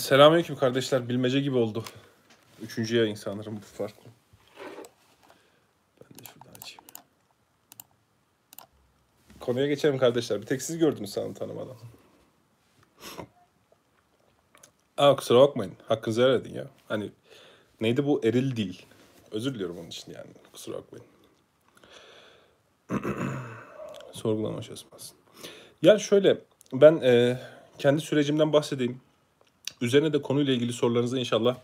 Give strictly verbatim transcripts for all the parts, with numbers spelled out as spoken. Selamünaleyküm kardeşler. Bilmece gibi oldu. Üçüncü yayın sanırım bu farklı. Ben de şuradan açayım. Konuya geçelim kardeşler. Bir tek siz gördünüz sanırım tanımadan. Aa, kusura bakmayın. Hakkınızı helal edin ya. Hani neydi bu? Eril dil. Özür diliyorum onun için yani. Kusura bakmayın. Sorgulama çalışmasın. Yani şöyle ben e, kendi sürecimden bahsedeyim. Üzerine de konuyla ilgili sorularınızı inşallah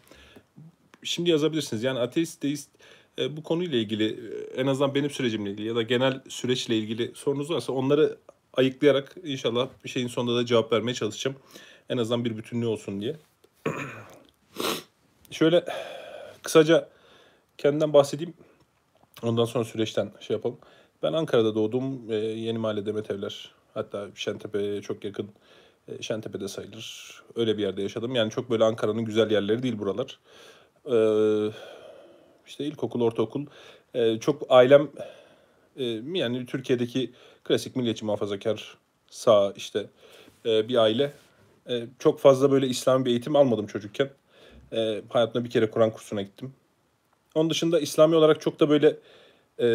şimdi yazabilirsiniz. Yani ateist, deist e, bu konuyla ilgili e, en azından benim sürecimle ilgili ya da genel süreçle ilgili sorunuz varsa onları ayıklayarak inşallah bir şeyin sonunda da cevap vermeye çalışacağım. En azından bir bütünlüğü olsun diye. Şöyle kısaca kendimden bahsedeyim. Ondan sonra süreçten şey yapalım. Ben Ankara'da doğdum. E, Yenimahalle'de Metevler. Hatta Şentepe'ye çok yakın. E, Şentepe'de sayılır. Öyle bir yerde yaşadım. Yani çok böyle Ankara'nın güzel yerleri değil buralar. E, işte ilkokul, ortaokul. E, çok ailem e, yani Türkiye'deki klasik milliyetçi muhafazakar sağ işte e, bir aile. E, çok fazla böyle İslami bir eğitim almadım çocukken. E, hayatımda bir kere Kur'an kursuna gittim. Onun dışında İslami olarak çok da böyle e,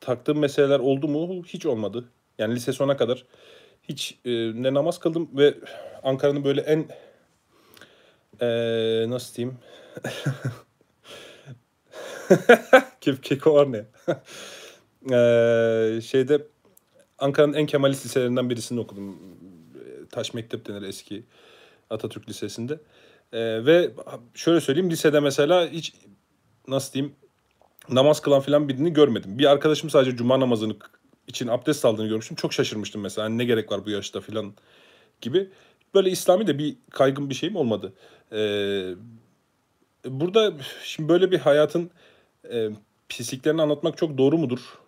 taktığım meseleler oldu mu? Hiç olmadı. Yani lise sona kadar hiç e, ne namaz kıldım ve Ankara'nın böyle en e, nasıl diyeyim keko var ne? e, şeyde Ankara'nın en Kemalist liselerinden birisini okudum. Taş Mektep denir eski Atatürk Lisesi'nde. E, ve şöyle söyleyeyim lisede mesela hiç nasıl diyeyim namaz kılan falan birini görmedim. Bir arkadaşım sadece cuma namazını için abdest aldığını görmüştüm. Çok şaşırmıştım mesela. Hani ne gerek var bu yaşta falan gibi. Böyle İslami de bir kaygın bir şeyim olmadı. Ee, burada şimdi böyle bir hayatın e, pisliklerini anlatmak çok doğru mudur?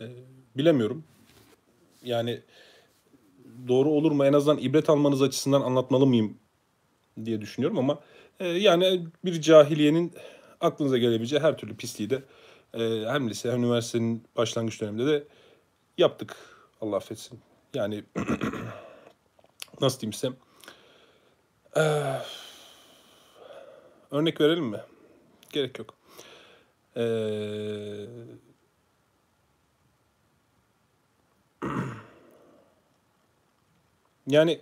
Ee, bilemiyorum. Yani doğru olur mu? En azından ibret almanız açısından anlatmalı mıyım diye düşünüyorum ama e, yani bir cahiliyenin aklınıza gelebileceği her türlü pisliği de e, hem lise hem üniversitenin başlangıç döneminde de yaptık. Allah affetsin. Yani nasıl diyeyim size? Ee, örnek verelim mi? Gerek yok. Ee, yani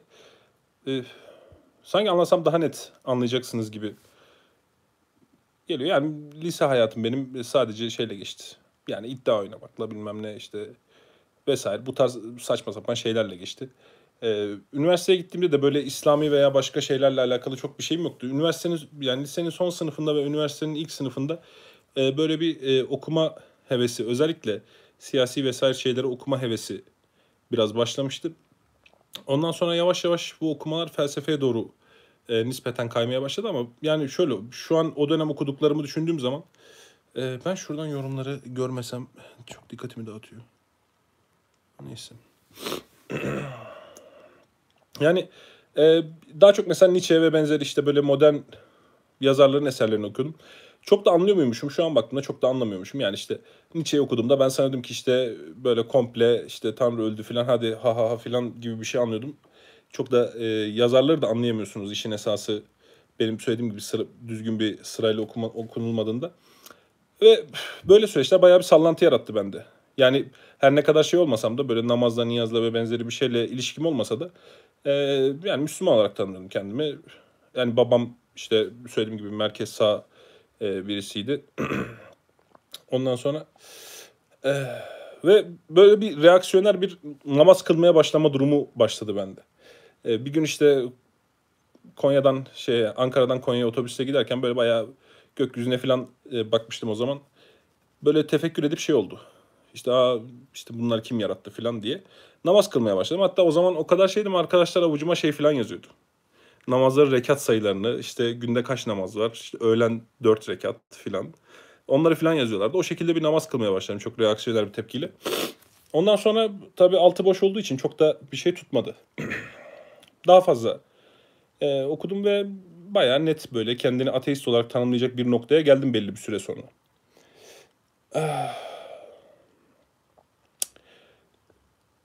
e, sanki anlasam daha net anlayacaksınız gibi geliyor. Yani lise hayatım benim sadece şeyle geçti. Yani iddia oynamakla bilmem ne işte vesaire. Bu tarz saçma sapan şeylerle geçti. Ee, üniversiteye gittiğimde de böyle İslami veya başka şeylerle alakalı çok bir şeyim yoktu. Üniversitenin yani lisenin son sınıfında ve üniversitenin ilk sınıfında e, böyle bir e, okuma hevesi, özellikle siyasi vesaire şeyleri okuma hevesi biraz başlamıştı. Ondan sonra yavaş yavaş bu okumalar felsefeye doğru E, nispeten kaymaya başladı ama yani şöyle şu an o dönem okuduklarımı düşündüğüm zaman e, ben şuradan yorumları görmesem çok dikkatimi dağıtıyor. Neyse. Yani e, daha çok mesela Nietzsche ve benzeri işte böyle modern yazarların eserlerini okuyordum. Çok da anlıyor muymuşum? Şu an baktığımda çok da anlamıyormuşum. Yani işte Nietzsche'yi okuduğumda ben sanıyordum ki işte böyle komple işte Tanrı öldü falan hadi ha ha ha falan gibi bir şey anlıyordum. Çok da e, yazarları da anlayamıyorsunuz işin esası. Benim söylediğim gibi sıra, düzgün bir sırayla okuma, okunulmadığında. Ve böyle süreçler bayağı bir sallantı yarattı bende. Yani her ne kadar şey olmasam da böyle namazla, niyazla ve benzeri bir şeyle ilişkim olmasa da e, yani Müslüman olarak tanımladım kendimi. Yani babam işte söylediğim gibi merkez sağ e, birisiydi. Ondan sonra e, ve böyle bir reaksiyoner bir namaz kılmaya başlama durumu başladı bende. Bir gün işte Konya'dan şey Ankara'dan Konya'ya otobüste giderken böyle bayağı gökyüzüne falan bakmıştım o zaman. Böyle tefekkür edip şey oldu. İşte aa işte bunlar kim yarattı falan diye namaz kılmaya başladım. Hatta o zaman o kadar şeydim arkadaşlar avucuma şey falan yazıyordu. Namazları rekat sayılarını işte günde kaç namaz var? İşte öğlen dört rekat falan. Onları falan yazıyorlardı. O şekilde bir namaz kılmaya başladım çok reaksiyonlar bir tepkiyle. Ondan sonra tabii altı boş olduğu için çok da bir şey tutmadı. Daha fazla ee, okudum ve bayağı net böyle kendini ateist olarak tanımlayacak bir noktaya geldim belli bir süre sonra. Ah.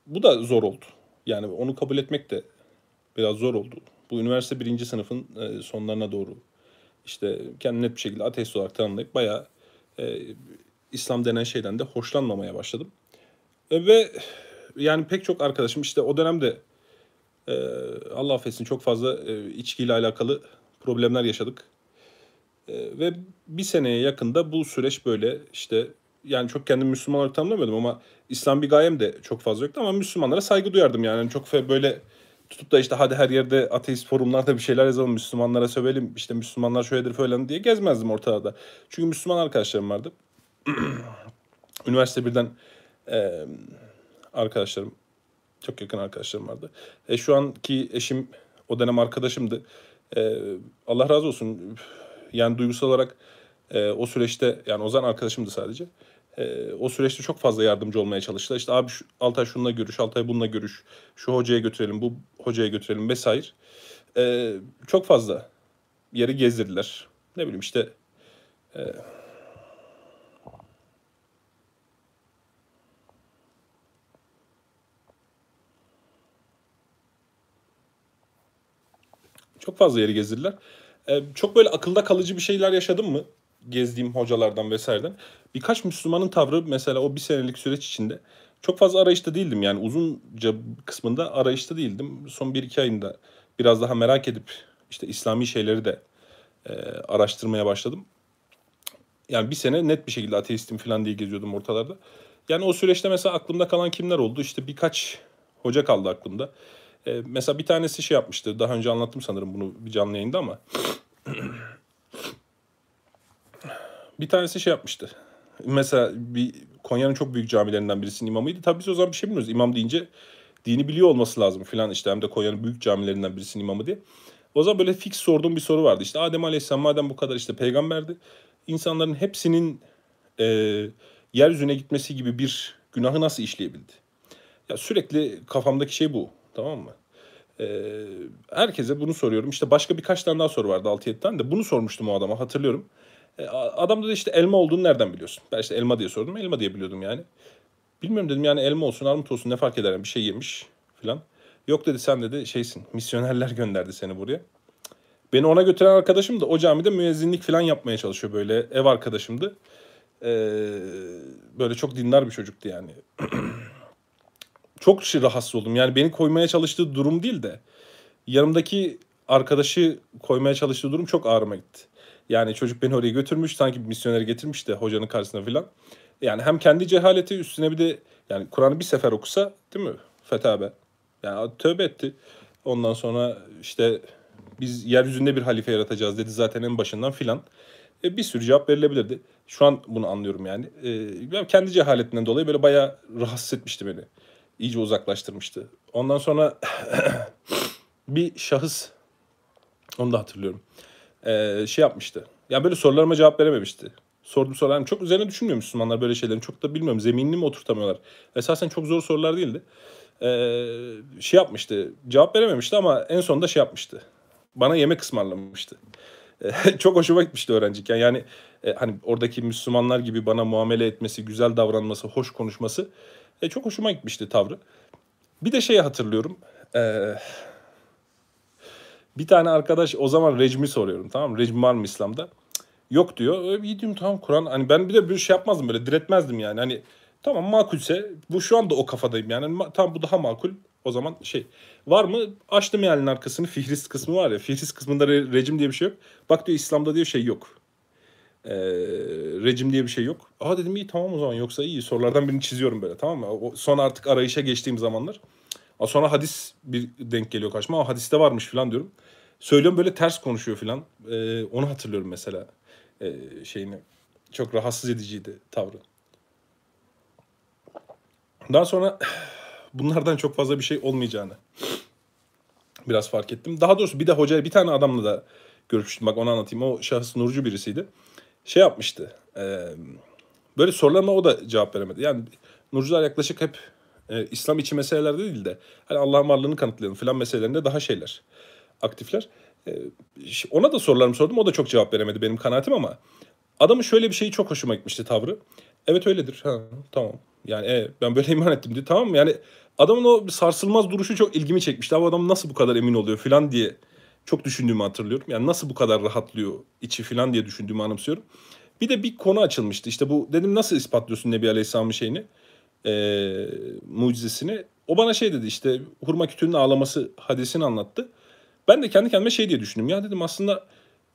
Bu da zor oldu. Yani onu kabul etmek de biraz zor oldu. Bu üniversite birinci sınıfın sonlarına doğru işte kendini net bir şekilde ateist olarak tanımlayıp bayağı e, İslam denen şeyden de hoşlanmamaya başladım. E, ve yani pek çok arkadaşım işte o dönemde e, Allah affetsin çok fazla e, içkiyle alakalı problemler yaşadık. E, ve bir seneye yakında bu süreç böyle işte yani çok kendimi Müslüman olarak tanımlamıyordum ama İslam bir gayem de çok fazla yoktu ama Müslümanlara saygı duyardım yani çok böyle... Tutup da işte hadi her yerde ateist forumlarda bir şeyler yazalım, Müslümanlara sövelim, işte Müslümanlar şöyledir falan diye gezmezdim ortalarda. Çünkü Müslüman arkadaşlarım vardı. Üniversite birden e, arkadaşlarım, çok yakın arkadaşlarım vardı. E, şu anki eşim, o dönem arkadaşımdı. E, Allah razı olsun. Yani duygusal olarak e, o süreçte, yani Ozan arkadaşımdı sadece. Ee, o süreçte çok fazla yardımcı olmaya çalıştılar. İşte abi şu, Altay şununla görüş, Altay bununla görüş, şu hocaya götürelim, bu hocaya götürelim vesaire. Ee, çok fazla yeri gezdirdiler. Ne bileyim işte... E... Çok fazla yeri gezdirdiler. Ee, çok böyle akılda kalıcı bir şeyler yaşadım mı? Gezdiğim hocalardan vesaireden. Birkaç Müslümanın tavrı mesela o bir senelik süreç içinde çok fazla arayışta değildim. Yani uzunca kısmında arayışta değildim. Son bir iki ayında biraz daha merak edip işte İslami şeyleri de e, araştırmaya başladım. Yani bir sene net bir şekilde ateistim falan diye geziyordum ortalarda. Yani o süreçte mesela aklımda kalan kimler oldu? İşte birkaç hoca kaldı aklımda. E, mesela bir tanesi şey yapmıştı. Daha önce anlattım sanırım bunu bir canlı yayında ama... Bir tanesi şey yapmıştı. Mesela bir Konya'nın çok büyük camilerinden birisinin imamıydı. Tabii biz o zaman bir şey bilmiyoruz. İmam deyince dini biliyor olması lazım filan işte. Hem de Konya'nın büyük camilerinden birisinin imamı diye. O zaman böyle fix sorduğum bir soru vardı. İşte Adem Aleyhisselam madem bu kadar işte peygamberdi. İnsanların hepsinin e, yeryüzüne gitmesi gibi bir günahı nasıl işleyebildi? Ya sürekli kafamdaki şey bu. Tamam mı? E, herkese bunu soruyorum. İşte başka birkaç tane daha soru vardı altı yedi tane de. Bunu sormuştum o adama hatırlıyorum. Adam da işte elma olduğunu nereden biliyorsun? Ben işte elma diye sordum. Elma diye biliyordum yani. Bilmiyorum dedim yani elma olsun, armut olsun ne fark eder? Yani bir şey yemiş falan. Yok dedi sen dedi şeysin. Misyonerler gönderdi seni buraya. Beni ona götüren arkadaşım da o camide müezzinlik falan yapmaya çalışıyor böyle. Ev arkadaşımdı. Ee, böyle çok dindar bir çocuktu yani. Çok rahatsız oldum. Yani beni koymaya çalıştığı durum değil de yanımdaki arkadaşı koymaya çalıştığı durum çok ağrıma gitti. Yani çocuk beni oraya götürmüş. Sanki bir misyoner getirmiş de hocanın karşısına filan. Yani hem kendi cehaleti üstüne bir de... Yani Kur'an'ı bir sefer okusa değil mi? Fetih abi. Yani tövbe etti. Ondan sonra işte biz yeryüzünde bir halife yaratacağız dedi zaten en başından filan. E bir sürü cevap verilebilirdi. Şu an bunu anlıyorum yani. E, kendi cehaletinden dolayı böyle bayağı rahatsız etmişti beni. İyice uzaklaştırmıştı. Ondan sonra bir şahıs... Onu da hatırlıyorum. Ee, şey yapmıştı. Yani böyle sorularıma cevap verememişti. Sordum sorularım. Çok üzerine düşünmüyor Müslümanlar böyle şeylerin. Çok da bilmiyorum. Zeminini mi oturtamıyorlar? Esasen çok zor sorular değildi. Ee, şey yapmıştı. Cevap verememişti ama en sonunda şey yapmıştı. Bana yemek ısmarlamıştı. Ee, çok hoşuma gitmişti öğrenciyken. Yani e, hani oradaki Müslümanlar gibi bana muamele etmesi, güzel davranması, hoş konuşması e, çok hoşuma gitmişti tavrı. Bir de şeyi hatırlıyorum. Eee... Bir tane arkadaş o zaman recmi soruyorum tamam mı? Recmi var mı İslam'da? Yok diyor. İyi diyorum tamam Kur'an. Hani ben bir de bir şey yapmazdım böyle diretmezdim yani. Hani tamam makulse bu şu anda o kafadayım yani. Tamam bu daha makul. O zaman şey var mı? Açtım yani arkasını. Fihrist kısmı var ya. Fihrist kısmında re rejim diye bir şey yok. Bak diyor İslam'da diyor şey yok. Ee, rejim diye bir şey yok. Aha dedim iyi tamam o zaman yoksa iyi. Sorulardan birini çiziyorum böyle tamam mı? O, sonra artık arayışa geçtiğim zamanlar. Sonra hadis bir denk geliyor karşıma. Aa, hadiste varmış falan diyorum. Söylüyorum böyle ters konuşuyor falan. Ee, onu hatırlıyorum mesela. Ee, şeyini. Çok rahatsız ediciydi tavrı. Daha sonra bunlardan çok fazla bir şey olmayacağını biraz fark ettim. Daha doğrusu bir de hocaya bir tane adamla da görüşmüştüm. Bak onu anlatayım. O şahıs Nurcu birisiydi. Şey yapmıştı. E, böyle sorularına o da cevap veremedi. Yani Nurcular yaklaşık hep e, İslam içi meselelerde değil de hani Allah'ın varlığını kanıtlayalım falan meselelerinde daha şeyler. Aktifler. Ona da sorularımı sordum. O da çok cevap veremedi benim kanaatim ama adamın şöyle bir şeyi çok hoşuma gitmişti tavrı. Evet öyledir. Ha, tamam. Yani e, ben böyle iman ettim diye. Tamam mı? Yani adamın o sarsılmaz duruşu çok ilgimi çekmişti. Ama adam nasıl bu kadar emin oluyor falan diye çok düşündüğümü hatırlıyorum. Yani nasıl bu kadar rahatlıyor içi falan diye düşündüğümü anımsıyorum. Bir de bir konu açılmıştı. İşte bu dedim, nasıl ispatlıyorsun Nebi Aleyhisselam'ın şeyini, ee, mucizesini. O bana şey dedi, işte hurma kütüğünün ağlaması hadisini anlattı. Ben de kendi kendime şey diye düşündüm. Ya dedim aslında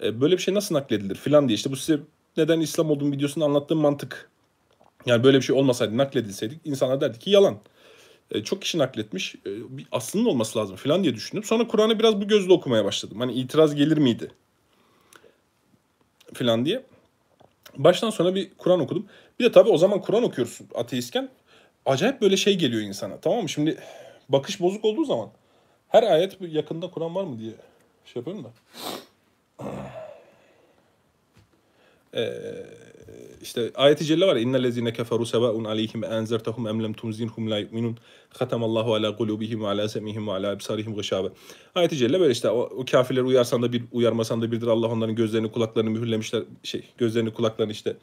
e, böyle bir şey nasıl nakledilir falan diye. İşte bu size neden İslam olduğum videosunda anlattığım mantık. Yani böyle bir şey olmasaydı, nakledilseydik insanlar derdi ki yalan. E, çok kişi nakletmiş. E, bir aslının olması lazım falan diye düşündüm. Sonra Kur'an'ı biraz bu gözle okumaya başladım. Hani itiraz gelir miydi falan diye. Baştan sona bir Kur'an okudum. Bir de tabii o zaman Kur'an okuyorsun ateistken. Acayip böyle şey geliyor insana, tamam mı? Şimdi bakış bozuk olduğu zaman her ayet yakında Kur'an var mı diye şey yapıyorum da. Ee, işte ayet-i celle var ya. اِنَّ الَّذ۪ينَ كَفَرُوا سَوَاءٌ عَلَيْهِمْ اَنْزَرْتَهُمْ اَمْ لَمْ تُنْزِرْهُمْ لَا يُؤْمِنُونَ خَتَمَ اللّٰهُ عَلَى قُلُوبِهِمْ وَعَلَى سَمْعِهِمْ وَعَلَى أَبْصَارِهِمْ غِشَاوَةٌ. Ayet-i celle böyle işte, o, o kafirleri uyarsan da bir, uyarmasan da birdir. Allah onların gözlerini, kulaklarını mühürlemişler. Şey, gözlerini, kulaklarını işte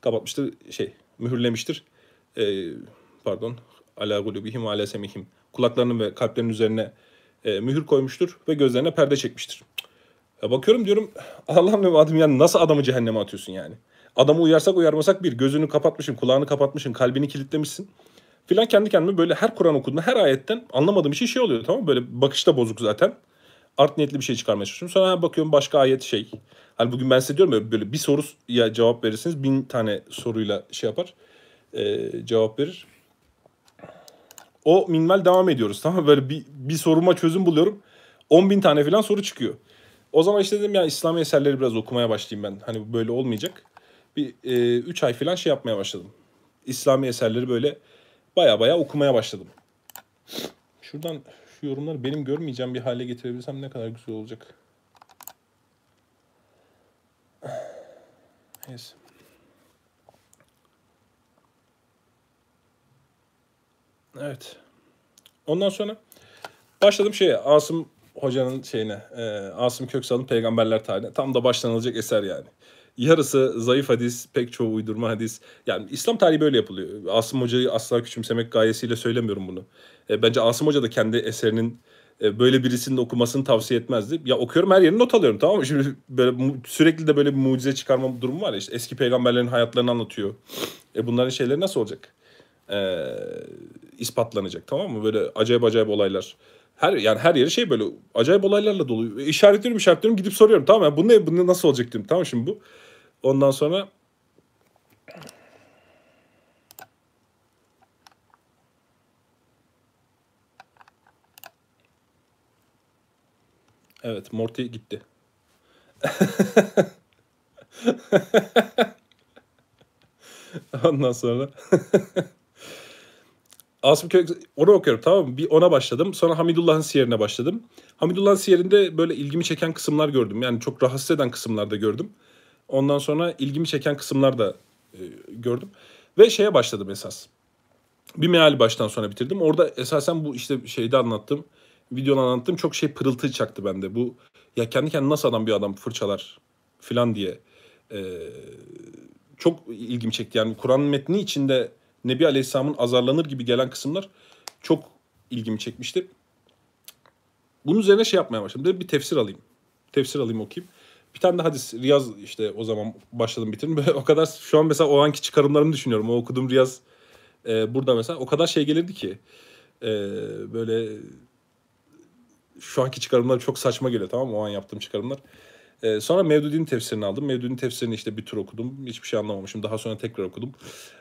kapatmıştır. Şey, mühürlemiştir. Ee, pardon. عَلَى قُلُوبِهِمْ وَعَلَى سَمْعِهِمْ. Kulaklarının ve kalplerinin üzerine e, mühür koymuştur ve gözlerine perde çekmiştir. E, bakıyorum diyorum Allah'ım ne adım, yani nasıl adamı cehenneme atıyorsun yani? Adamı uyarsak uyarmasak bir, gözünü kapatmışsın, kulağını kapatmışsın, kalbini kilitlemişsin filan. Kendi kendime böyle her Kur'an okuduğumda her ayetten anlamadığım için şey oluyor, tamam mı? Böyle bakışta bozuk zaten. Art niyetli bir şey çıkarmaya çalışıyorum. Sonra bakıyorum başka ayet şey. Hani bugün ben size diyorum ya, böyle bir soruya cevap verirsiniz bin tane soruyla şey yapar, e, cevap verir. O minval devam ediyoruz, tamam mı? Böyle bir, bir soruma çözüm buluyorum. on bin tane falan soru çıkıyor. O zaman işte dedim ya, İslami eserleri biraz okumaya başlayayım ben. Hani böyle olmayacak. Bir üç e, ay falan şey yapmaya başladım. İslami eserleri böyle baya baya okumaya başladım. Şuradan şu yorumları benim görmeyeceğim bir hale getirebilirsem ne kadar güzel olacak. Neyse. Evet. Ondan sonra başladım şeye, Asım Hoca'nın şeyine, e, Asım Köksal'ın Peygamberler Tarihi'ne. Tam da başlanılacak eser yani. Yarısı zayıf hadis, pek çoğu uydurma hadis. Yani İslam tarihi böyle yapılıyor. Asım Hoca'yı asla küçümsemek gayesiyle söylemiyorum bunu. E, bence Asım Hoca da kendi eserinin e, böyle birisinin okumasını tavsiye etmezdi. Ya okuyorum, her yerini not alıyorum, tamam mı? Şimdi böyle sürekli de böyle bir mucize çıkarma durumu var ya. İşte eski peygamberlerin hayatlarını anlatıyor. E, bunların şeyleri nasıl olacak? Ee, ispatlanacak, tamam mı? Böyle acayip acayip olaylar. Her, yani her yeri şey böyle acayip olaylarla dolu. E, işaretliyorum işaretliyorum gidip soruyorum, tamam mı? Yani bu ne, bu nasıl olacak diyorum, tamam şimdi bu. Ondan sonra evet, Morty gitti. Ondan sonra Asım Köksal, onu okuyorum, tamam mı? Bir ona başladım. Sonra Hamidullah'ın siyerine başladım. Hamidullah'ın siyerinde böyle ilgimi çeken kısımlar gördüm. Yani çok rahatsız eden kısımlar da gördüm. Ondan sonra ilgimi çeken kısımlar da e, gördüm. Ve şeye başladım esas. Bir meali baştan sona bitirdim. Orada esasen bu işte şeyde anlattım. Videoda anlattım. Çok şey pırıltı çaktı bende. Bu ya kendi kendine nasıl adam bir adam fırçalar falan diye e, çok ilgimi çekti. Yani Kur'an'ın metni içinde Nebi Aleyhisselam'ın azarlanır gibi gelen kısımlar çok ilgimi çekmişti. Bunun üzerine şey yapmaya başladım. Dedim bir tefsir alayım. Tefsir alayım okuyayım. Bir tane de hadis. Riyaz işte o zaman başladım bitirdim. Böyle o kadar şu an mesela o anki çıkarımlarımı düşünüyorum. O okuduğum Riyaz e, burada mesela o kadar şey gelirdi ki. E, böyle şu anki çıkarımlar çok saçma geliyor, tamam mı? O an yaptığım çıkarımlar. E, sonra Mevdudi'nin tefsirini aldım. Mevdudi'nin tefsirini işte bir tur okudum. Hiçbir şey anlamamışım. Daha sonra tekrar okudum.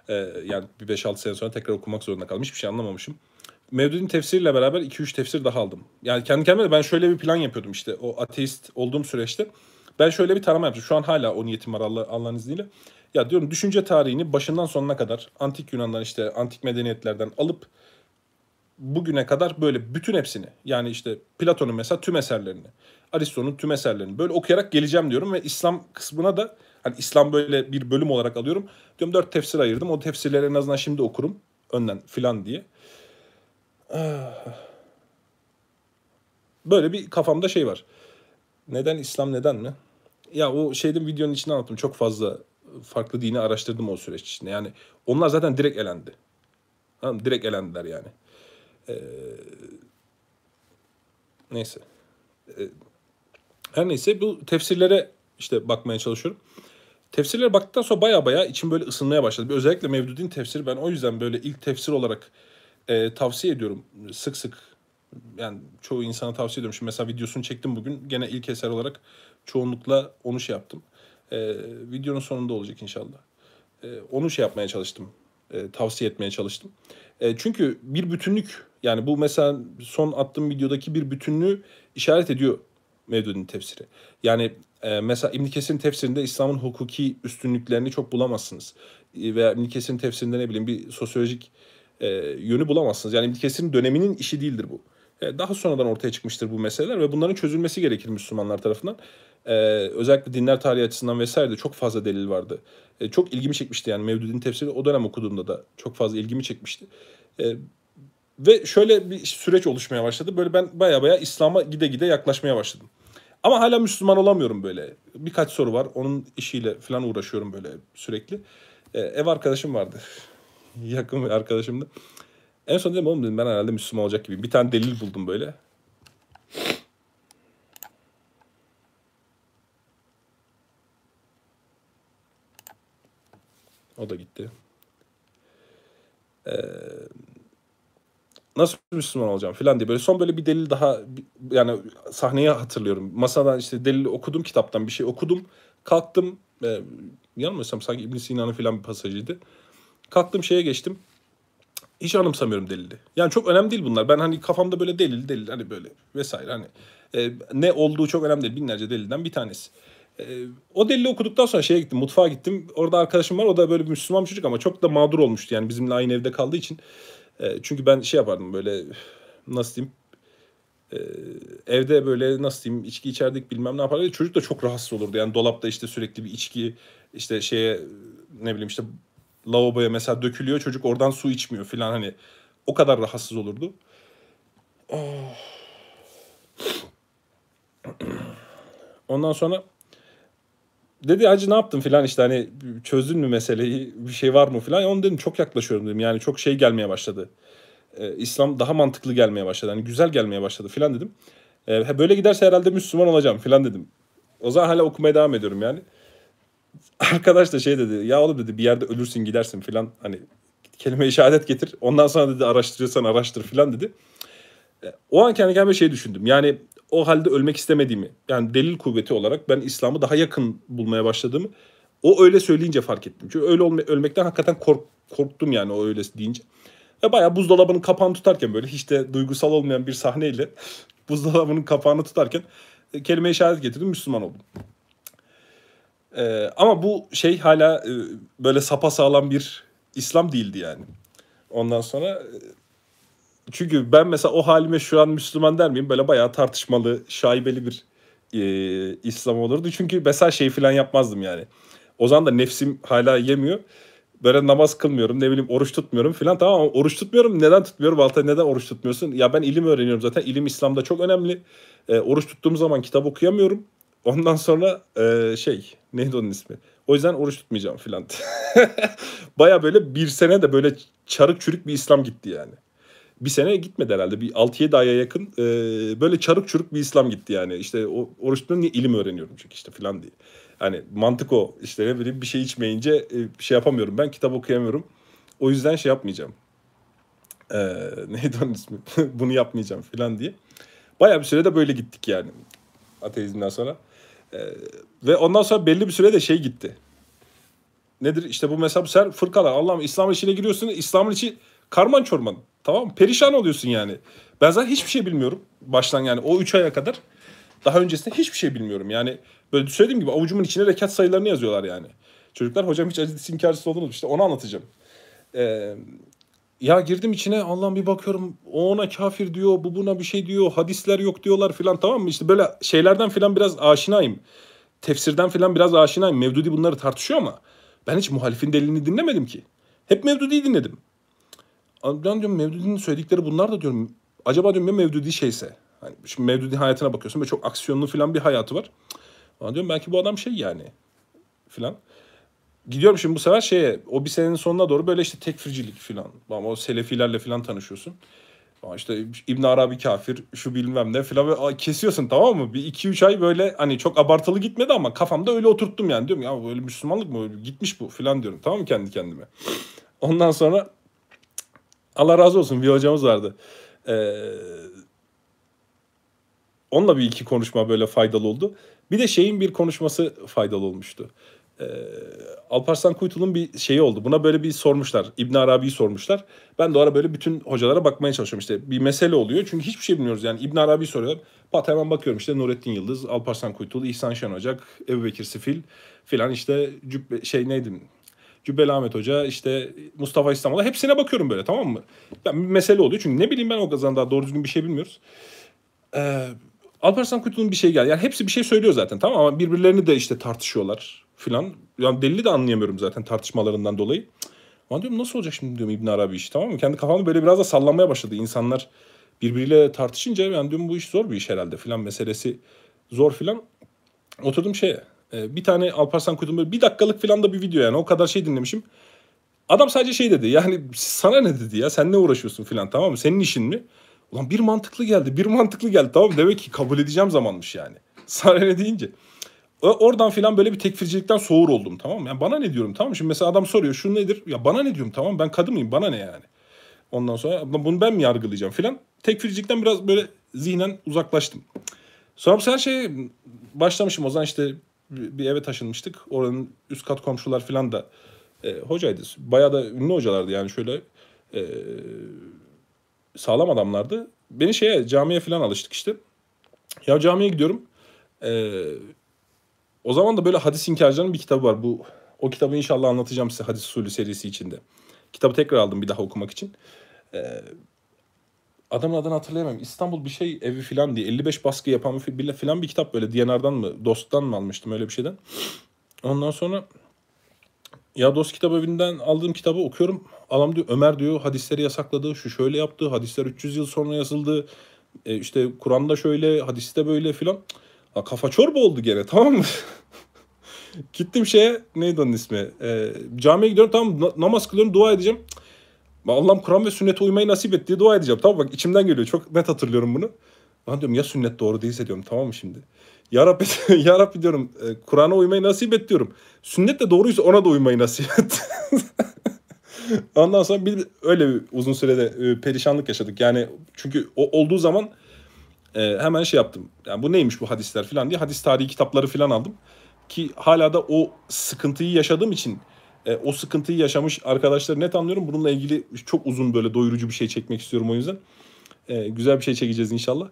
E, yani bir beş altı sene sonra tekrar okumak zorunda kaldım. Hiçbir şey anlamamışım. Mevdudi'nin tefsiriyle beraber iki üç tefsir daha aldım. Yani kendi kendime ben şöyle bir plan yapıyordum işte. O ateist olduğum süreçte ben şöyle bir tarama yaptım. Şu an hala o niyetim var Allah, Allah'ın izniyle. Ya diyorum düşünce tarihini başından sonuna kadar antik Yunan'dan işte antik medeniyetlerden alıp bugüne kadar böyle bütün hepsini, yani işte Platon'un mesela tüm eserlerini, Aristo'nun tüm eserlerini böyle okuyarak geleceğim diyorum ve İslam kısmına da hani İslam böyle bir bölüm olarak alıyorum. Diyorum dört tefsir ayırdım. O tefsirleri en azından şimdi okurum önden filan diye. Böyle bir kafamda şey var. Neden İslam, neden mi? Ya o şeyde videonun içinde anlattım. Çok fazla farklı dini araştırdım o süreç içinde. Yani onlar zaten direkt elendi. Tamam, direkt elendiler yani. Ee, neyse. Ee, Her neyse bu tefsirlere işte bakmaya çalışıyorum. Tefsirlere baktıktan sonra baya baya içim böyle ısınmaya başladı. Özellikle Mevdudi'nin tefsiri, ben o yüzden böyle ilk tefsir olarak e, tavsiye ediyorum sık sık. Yani çoğu insana tavsiye ediyorum. Şimdi mesela videosunu çektim bugün. Gene ilk eser olarak çoğunlukla onu şey yaptım. E, videonun sonunda olacak inşallah. E, onu şey yapmaya çalıştım. E, tavsiye etmeye çalıştım. E, çünkü bir bütünlük, yani bu mesela son attığım videodaki bir bütünlüğü işaret ediyor Mevdudi'nin tefsiri. Yani e, mesela İbn Kesir'in tefsirinde İslam'ın hukuki üstünlüklerini çok bulamazsınız. E, veya İbn Kesir'in tefsirinde ne bileyim bir sosyolojik e, yönü bulamazsınız. Yani İbn Kesir'in döneminin işi değildir bu. E, daha sonradan ortaya çıkmıştır bu meseleler ve bunların çözülmesi gerekir Müslümanlar tarafından. E, özellikle dinler tarihi açısından vesaire de çok fazla delil vardı. E, çok ilgimi çekmişti yani Mevdudi'nin tefsiri, o dönem okuduğumda da çok fazla ilgimi çekmişti. E, ve şöyle bir süreç oluşmaya başladı. Böyle ben baya baya İslam'a gide gide yaklaşmaya başladım. Ama hala Müslüman olamıyorum böyle. Birkaç soru var. Onun işiyle falan uğraşıyorum böyle sürekli. Ee, ev arkadaşım vardı. Yakın bir arkadaşımdı. En son dedim oğlum dedim, ben herhalde Müslüman olacak gibiyim. Bir tane delil buldum böyle. O da gitti. Eee... Nasıl Müslüman olacağım falan diye böyle son böyle bir delil daha, yani sahneyi hatırlıyorum. Masadan işte delili okudum, kitaptan bir şey okudum. Kalktım, e, yanılmıyorsam sanki İbn Sina'nın falan bir pasajıydı. Kalktım şeye geçtim. Hiç anımsamıyorum delili. Yani çok önemli değil bunlar. Ben hani kafamda böyle delil delil hani böyle vesaire hani. E, ne olduğu çok önemli değil. Binlerce delilden bir tanesi. E, o delili okuduktan sonra şeye gittim, mutfağa gittim. Orada arkadaşım var, o da böyle bir Müslüman bir çocuk ama çok da mağdur olmuştu. Yani bizimle aynı evde kaldığı için. Çünkü ben şey yapardım böyle, nasıl diyeyim, evde böyle nasıl diyeyim içki içerdik bilmem ne yapardık. Çocuk da çok rahatsız olurdu yani, dolapta işte sürekli bir içki işte şeye ne bileyim işte lavaboya mesela dökülüyor, çocuk oradan su içmiyor falan, hani o kadar rahatsız olurdu. Ondan sonra dedi hacı ne yaptın filan işte hani çözdün mü meseleyi, bir şey var mı filan. Onu dedim çok yaklaşıyorum dedim, yani çok şey gelmeye başladı. Ee, İslam daha mantıklı gelmeye başladı. Hani güzel gelmeye başladı filan dedim. Ee, böyle giderse herhalde Müslüman olacağım filan dedim. O zaman hala okumaya devam ediyorum yani. Arkadaş da şey dedi, ya oğlum dedi bir yerde ölürsün gidersin filan, hani kelime-i şehadet getir. Ondan sonra dedi araştırıyorsan araştır filan dedi. Ee, o an kendi kendime şey düşündüm yani. O halde ölmek istemediğimi, yani delil kuvveti olarak ben İslam'ı daha yakın bulmaya başladığımı o öyle söyleyince fark ettim. Çünkü öyle olma, ölmekten hakikaten kork, korktum yani o öyle deyince. Ve bayağı buzdolabının kapağını tutarken böyle hiç de duygusal olmayan bir sahneyle buzdolabının kapağını tutarken kelime-i şehadet getirdim, Müslüman oldum. Ee, ama bu şey hala e, böyle sapasağlam bir İslam değildi yani. Ondan sonra... E, Çünkü ben mesela o halime şu an Müslüman der miyim? Böyle bayağı tartışmalı, şaibeli bir e, İslam olurdu. Çünkü mesela şey falan yapmazdım yani. O zaman da nefsim hala yemiyor. Böyle namaz kılmıyorum, ne bileyim oruç tutmuyorum falan. Tamam, oruç tutmuyorum. Neden tutmuyorum? Altta neden oruç tutmuyorsun? Ya ben ilim öğreniyorum zaten. İlim İslam'da çok önemli. E, oruç tuttuğum zaman kitap okuyamıyorum. Ondan sonra e, şey, neydi onun ismi? O yüzden oruç tutmayacağım falan. Bayağı böyle bir sene de böyle çarık çürük bir İslam gitti yani. Bir sene gitmedi herhalde. Bir altı yedi aya yakın e, böyle çarık çürük bir İslam gitti yani. İşte o, oruç tutmuyorum, niye ilim öğreniyorum çünkü işte falan diye. Yani mantık o. İşte ne bileyim bir şey içmeyince e, bir şey yapamıyorum. Ben kitap okuyamıyorum. O yüzden şey yapmayacağım. E, neydi onun ismi? Bunu yapmayacağım falan diye. Bayağı bir sürede böyle gittik yani. Ateizmden sonra. E, ve ondan sonra belli bir sürede şey gitti. Nedir? İşte bu mesela sen fırkalar. Allah'ım İslam'ın içine giriyorsun. İslam'ın içi karman çorman. Tamam, perişan oluyorsun yani. Ben zaten hiçbir şey bilmiyorum. Baştan yani o üç aya kadar. Daha öncesinde hiçbir şey bilmiyorum. Yani böyle söylediğim gibi avucumun içine rekat sayılarını yazıyorlar yani. Çocuklar hocam hiç acı inkarcısı oldunuz mu? İşte onu anlatacağım. Ee, ya girdim içine, Allah'ım bir bakıyorum. O ona kafir diyor, bu buna bir şey diyor. Hadisler yok diyorlar filan, tamam mı? İşte böyle şeylerden filan biraz aşinayım. Tefsirden filan biraz aşinayım. Mevdudi bunları tartışıyor ama ben hiç muhalifin delilini dinlemedim ki. Hep Mevdudi'yi dinledim. Ben diyorum Mevdudi'nin söyledikleri bunlar da diyorum. Acaba diyorum ya Mevdudi şeyse. Hani şimdi Mevdudi hayatına bakıyorsun ve çok aksiyonlu falan bir hayatı var. Ben diyorum belki bu adam şey yani falan. Gidiyorum şimdi bu sefer şeye, o bir senenin sonuna doğru böyle işte tekfircilik falan. Ama o selefilerle falan tanışıyorsun. İşte İbn Arabi kafir, şu bilmem ne filan, kesiyorsun, tamam mı? Bir iki üç ay böyle hani çok abartılı gitmedi ama kafamda öyle oturttum yani. Diyorum ya böyle Müslümanlık mı? Gitmiş bu filan diyorum, tamam mı, kendi kendime. Ondan sonra Allah razı olsun bir hocamız vardı. Ee, onunla bir iki konuşma böyle faydalı oldu. Bir de şeyin bir konuşması faydalı olmuştu. Ee, Alparslan Kuytul'un bir şeyi oldu. Buna böyle bir sormuşlar. İbn Arabi'yi sormuşlar. Ben de o ara böyle bütün hocalara bakmaya çalışıyorum. İşte bir mesele oluyor. Çünkü hiçbir şey bilmiyoruz. Yani İbn Arabi'yi soruyorlar. Pat hemen bakıyorum işte Nurettin Yıldız, Alparslan Kuytul, İhsan Şenocak, Ebu Bekir Sifil filan, işte cübbe, şey neydi? Cübbeli Ahmet Hoca, işte Mustafa İstanbul'a, hepsine bakıyorum böyle, tamam mı? Yani mesele oluyor. Çünkü ne bileyim ben, o kazan daha doğru düzgün bir şey bilmiyoruz. Ee, Alparslan Kuytul'un bir şey geldi. Yani hepsi bir şey söylüyor zaten, tamam, ama birbirlerini de işte tartışıyorlar filan. Yani delili de anlayamıyorum zaten tartışmalarından dolayı. Ama diyorum nasıl olacak şimdi diyorum İbn Arabi işi, tamam mı? Kendi kafamda böyle biraz da sallanmaya başladı. İnsanlar birbiriyle tartışınca yani diyorum bu iş zor bir iş herhalde filan, meselesi zor filan. Oturdum şeye. Bir tane Alparslan Kuyumcu bir dakikalık falan da bir video, yani o kadar şey dinlemişim. Adam sadece şey dedi, yani sana ne dedi ya, sen ne uğraşıyorsun falan, tamam mı, senin işin mi? Ulan bir mantıklı geldi bir mantıklı geldi tamam, demek ki kabul edeceğim zamanmış yani. Sana ne deyince. Oradan falan böyle bir tekfircilikten soğur oldum, tamam mı? Yani bana ne diyorum, tamam mı? Şimdi mesela adam soruyor şu nedir? Ya bana ne diyorum, tamam, ben kadın mıyım, bana ne yani? Ondan sonra bunu ben mi yargılayacağım falan. Tekfircilikten biraz böyle zihnen uzaklaştım. Sonra bu sefer şey başlamışım, o zaman işte bir eve taşınmıştık. Oranın üst kat komşular falan da e, hocaydı. Bayağı da ünlü hocalardı yani, şöyle e, sağlam adamlardı. Beni şeye, camiye falan alıştık işte. Ya camiye gidiyorum. E, o zaman da böyle hadis inkarcılarının bir kitabı var. Bu o kitabı inşallah anlatacağım size hadis usulü serisi içinde. Kitabı tekrar aldım bir daha okumak için. E, adamın adını hatırlayamam. İstanbul bir şey evi falan diye elli beş baskı yapan falan bir kitap, böyle D N R'dan mı Dost'tan mı almıştım, öyle bir şeyden. Ondan sonra ya Dost kitap evinden aldığım kitabı okuyorum. Adam diyor Ömer diyor hadisleri yasakladı. Şu şöyle yaptı. Hadisler üç yüz yıl sonra yazıldı. E işte Kur'an'da şöyle, hadiste böyle filan. Kafa çorba oldu gene, tamam mı? Gittim şeye, neydi onun ismi? E, camiye gidiyorum, tamam, namaz kılıyorum, dua edeceğim. Allah'ım Kur'an ve sünnete uymayı nasip et diye dua edeceğim. Tamam, bak içimden geliyor. Çok net hatırlıyorum bunu. Ben diyorum ya sünnet doğru değilse diyorum, tamam mı şimdi? Ya Rabbi, ya Rabbi diyorum, Kur'an'a uymayı nasip et diyorum. Sünnet de doğruysa ona da uymayı nasip et. Ondan sonra bir, öyle bir uzun sürede perişanlık yaşadık. Yani çünkü o olduğu zaman hemen şey yaptım. Yani bu neymiş bu hadisler falan diye hadis tarihi kitapları falan aldım. Ki hala da o sıkıntıyı yaşadığım için... E, o sıkıntıyı yaşamış arkadaşları net anlıyorum. Bununla ilgili çok uzun böyle doyurucu bir şey çekmek istiyorum o yüzden. E, güzel bir şey çekeceğiz inşallah.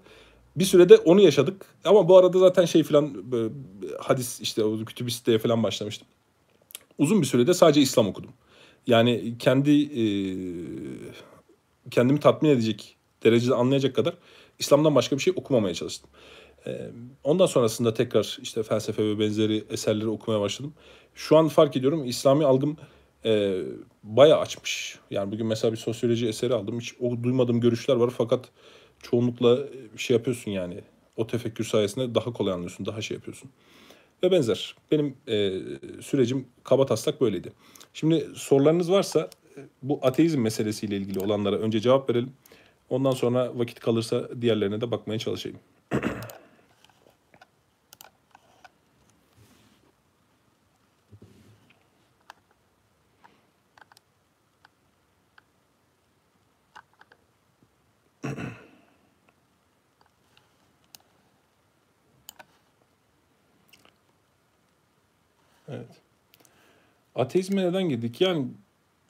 Bir sürede onu yaşadık. Ama bu arada zaten şey falan böyle, hadis işte o kütübisteye falan başlamıştım. Uzun bir sürede sadece İslam okudum. Yani kendi e, kendimi tatmin edecek derecede anlayacak kadar İslam'dan başka bir şey okumamaya çalıştım. Ondan sonrasında tekrar işte felsefe ve benzeri eserleri okumaya başladım. Şu an fark ediyorum İslami algım e, bayağı açmış. Yani bugün mesela bir sosyoloji eseri aldım. Hiç o duymadığım görüşler var fakat çoğunlukla şey yapıyorsun yani. O tefekkür sayesinde daha kolay anlıyorsun, daha şey yapıyorsun. Ve benzer. Benim e, sürecim kaba taslak böyleydi. Şimdi sorularınız varsa bu ateizm meselesiyle ilgili olanlara önce cevap verelim. Ondan sonra vakit kalırsa diğerlerine de bakmaya çalışayım. Ateizme neden girdik? Yani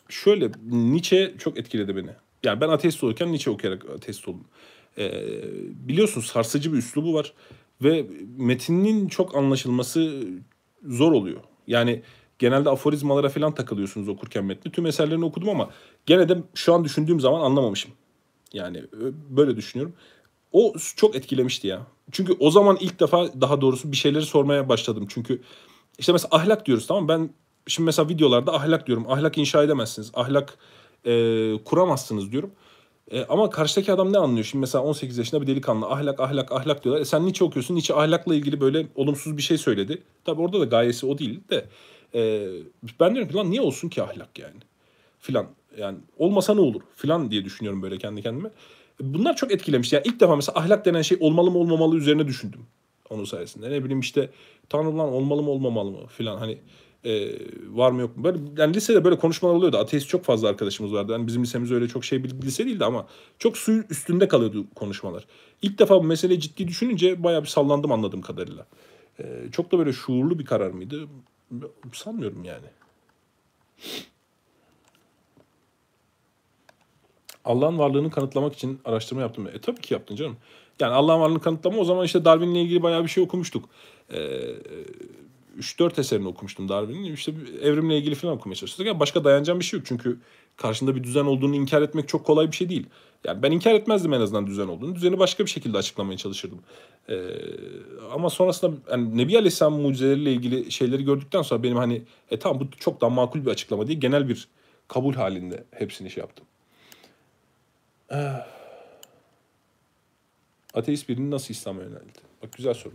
şöyle, Nietzsche çok etkiledi beni. Yani ben ateist olurken Nietzsche okuyarak ateist oldum. Ee, biliyorsunuz sarsıcı bir üslubu var. Ve metnin çok anlaşılması zor oluyor. Yani genelde aforizmalara falan takılıyorsunuz okurken metni. Tüm eserlerini okudum ama gene de şu an düşündüğüm zaman anlamamışım. Yani böyle düşünüyorum. O çok etkilemişti ya. Çünkü o zaman ilk defa daha doğrusu bir şeyleri sormaya başladım. Çünkü işte mesela ahlak diyoruz, tamam, ben şimdi mesela videolarda ahlak diyorum. Ahlak inşa edemezsiniz. Ahlak e, kuramazsınız diyorum. E, ama karşıdaki adam ne anlıyor? Şimdi mesela on sekiz yaşında bir delikanlı ahlak ahlak ahlak diyorlar. E, sen Nietzsche okuyorsun. Nietzsche ahlakla ilgili böyle olumsuz bir şey söyledi. Tabii orada da gayesi o değil de. E, ben diyorum ki lan niye olsun ki ahlak yani? Filan. Yani olmasa ne olur? Filan diye düşünüyorum böyle kendi kendime. bunlar çok etkilemiş. Yani ilk defa mesela ahlak denen şey olmalı mı olmamalı üzerine düşündüm. Onun sayesinde. Ne bileyim işte Tanrı lan olmalı mı olmamalı mı filan hani e, var mı yok mu? Böyle, yani lisede böyle konuşmalar oluyordu. Ateist çok fazla arkadaşımız vardı. Yani bizim lisemiz öyle çok şey bir lise değildi ama çok suyun üstünde kalıyordu konuşmalar. İlk defa bu meseleyi ciddi düşününce bayağı bir sallandım anladığım kadarıyla. E, çok da böyle şuurlu bir karar mıydı? Sanmıyorum yani. Allah'ın varlığını kanıtlamak için araştırma yaptım. E tabii ki yaptın canım. Yani Allah'ın varlığını kanıtlama o zaman işte Darwin'le ilgili bayağı bir şey okumuştuk. Ee, üç dört eserini okumuştum Darwin'in. İşte evrimle ilgili falan okumaya çalıştık. Yani başka dayanacağım bir şey yok. Çünkü karşında bir düzen olduğunu inkar etmek çok kolay bir şey değil. Yani ben inkar etmezdim en azından düzen olduğunu. Düzeni başka bir şekilde açıklamaya çalışırdım. Ee, ama sonrasında yani Nebi Aleyhisselam mucizeleriyle ilgili şeyleri gördükten sonra benim hani e tamam bu çok daha makul bir açıklama diye genel bir kabul halinde hepsini şey yaptım. Ateist birini nasıl İslam'a yöneldi? Bak güzel soru.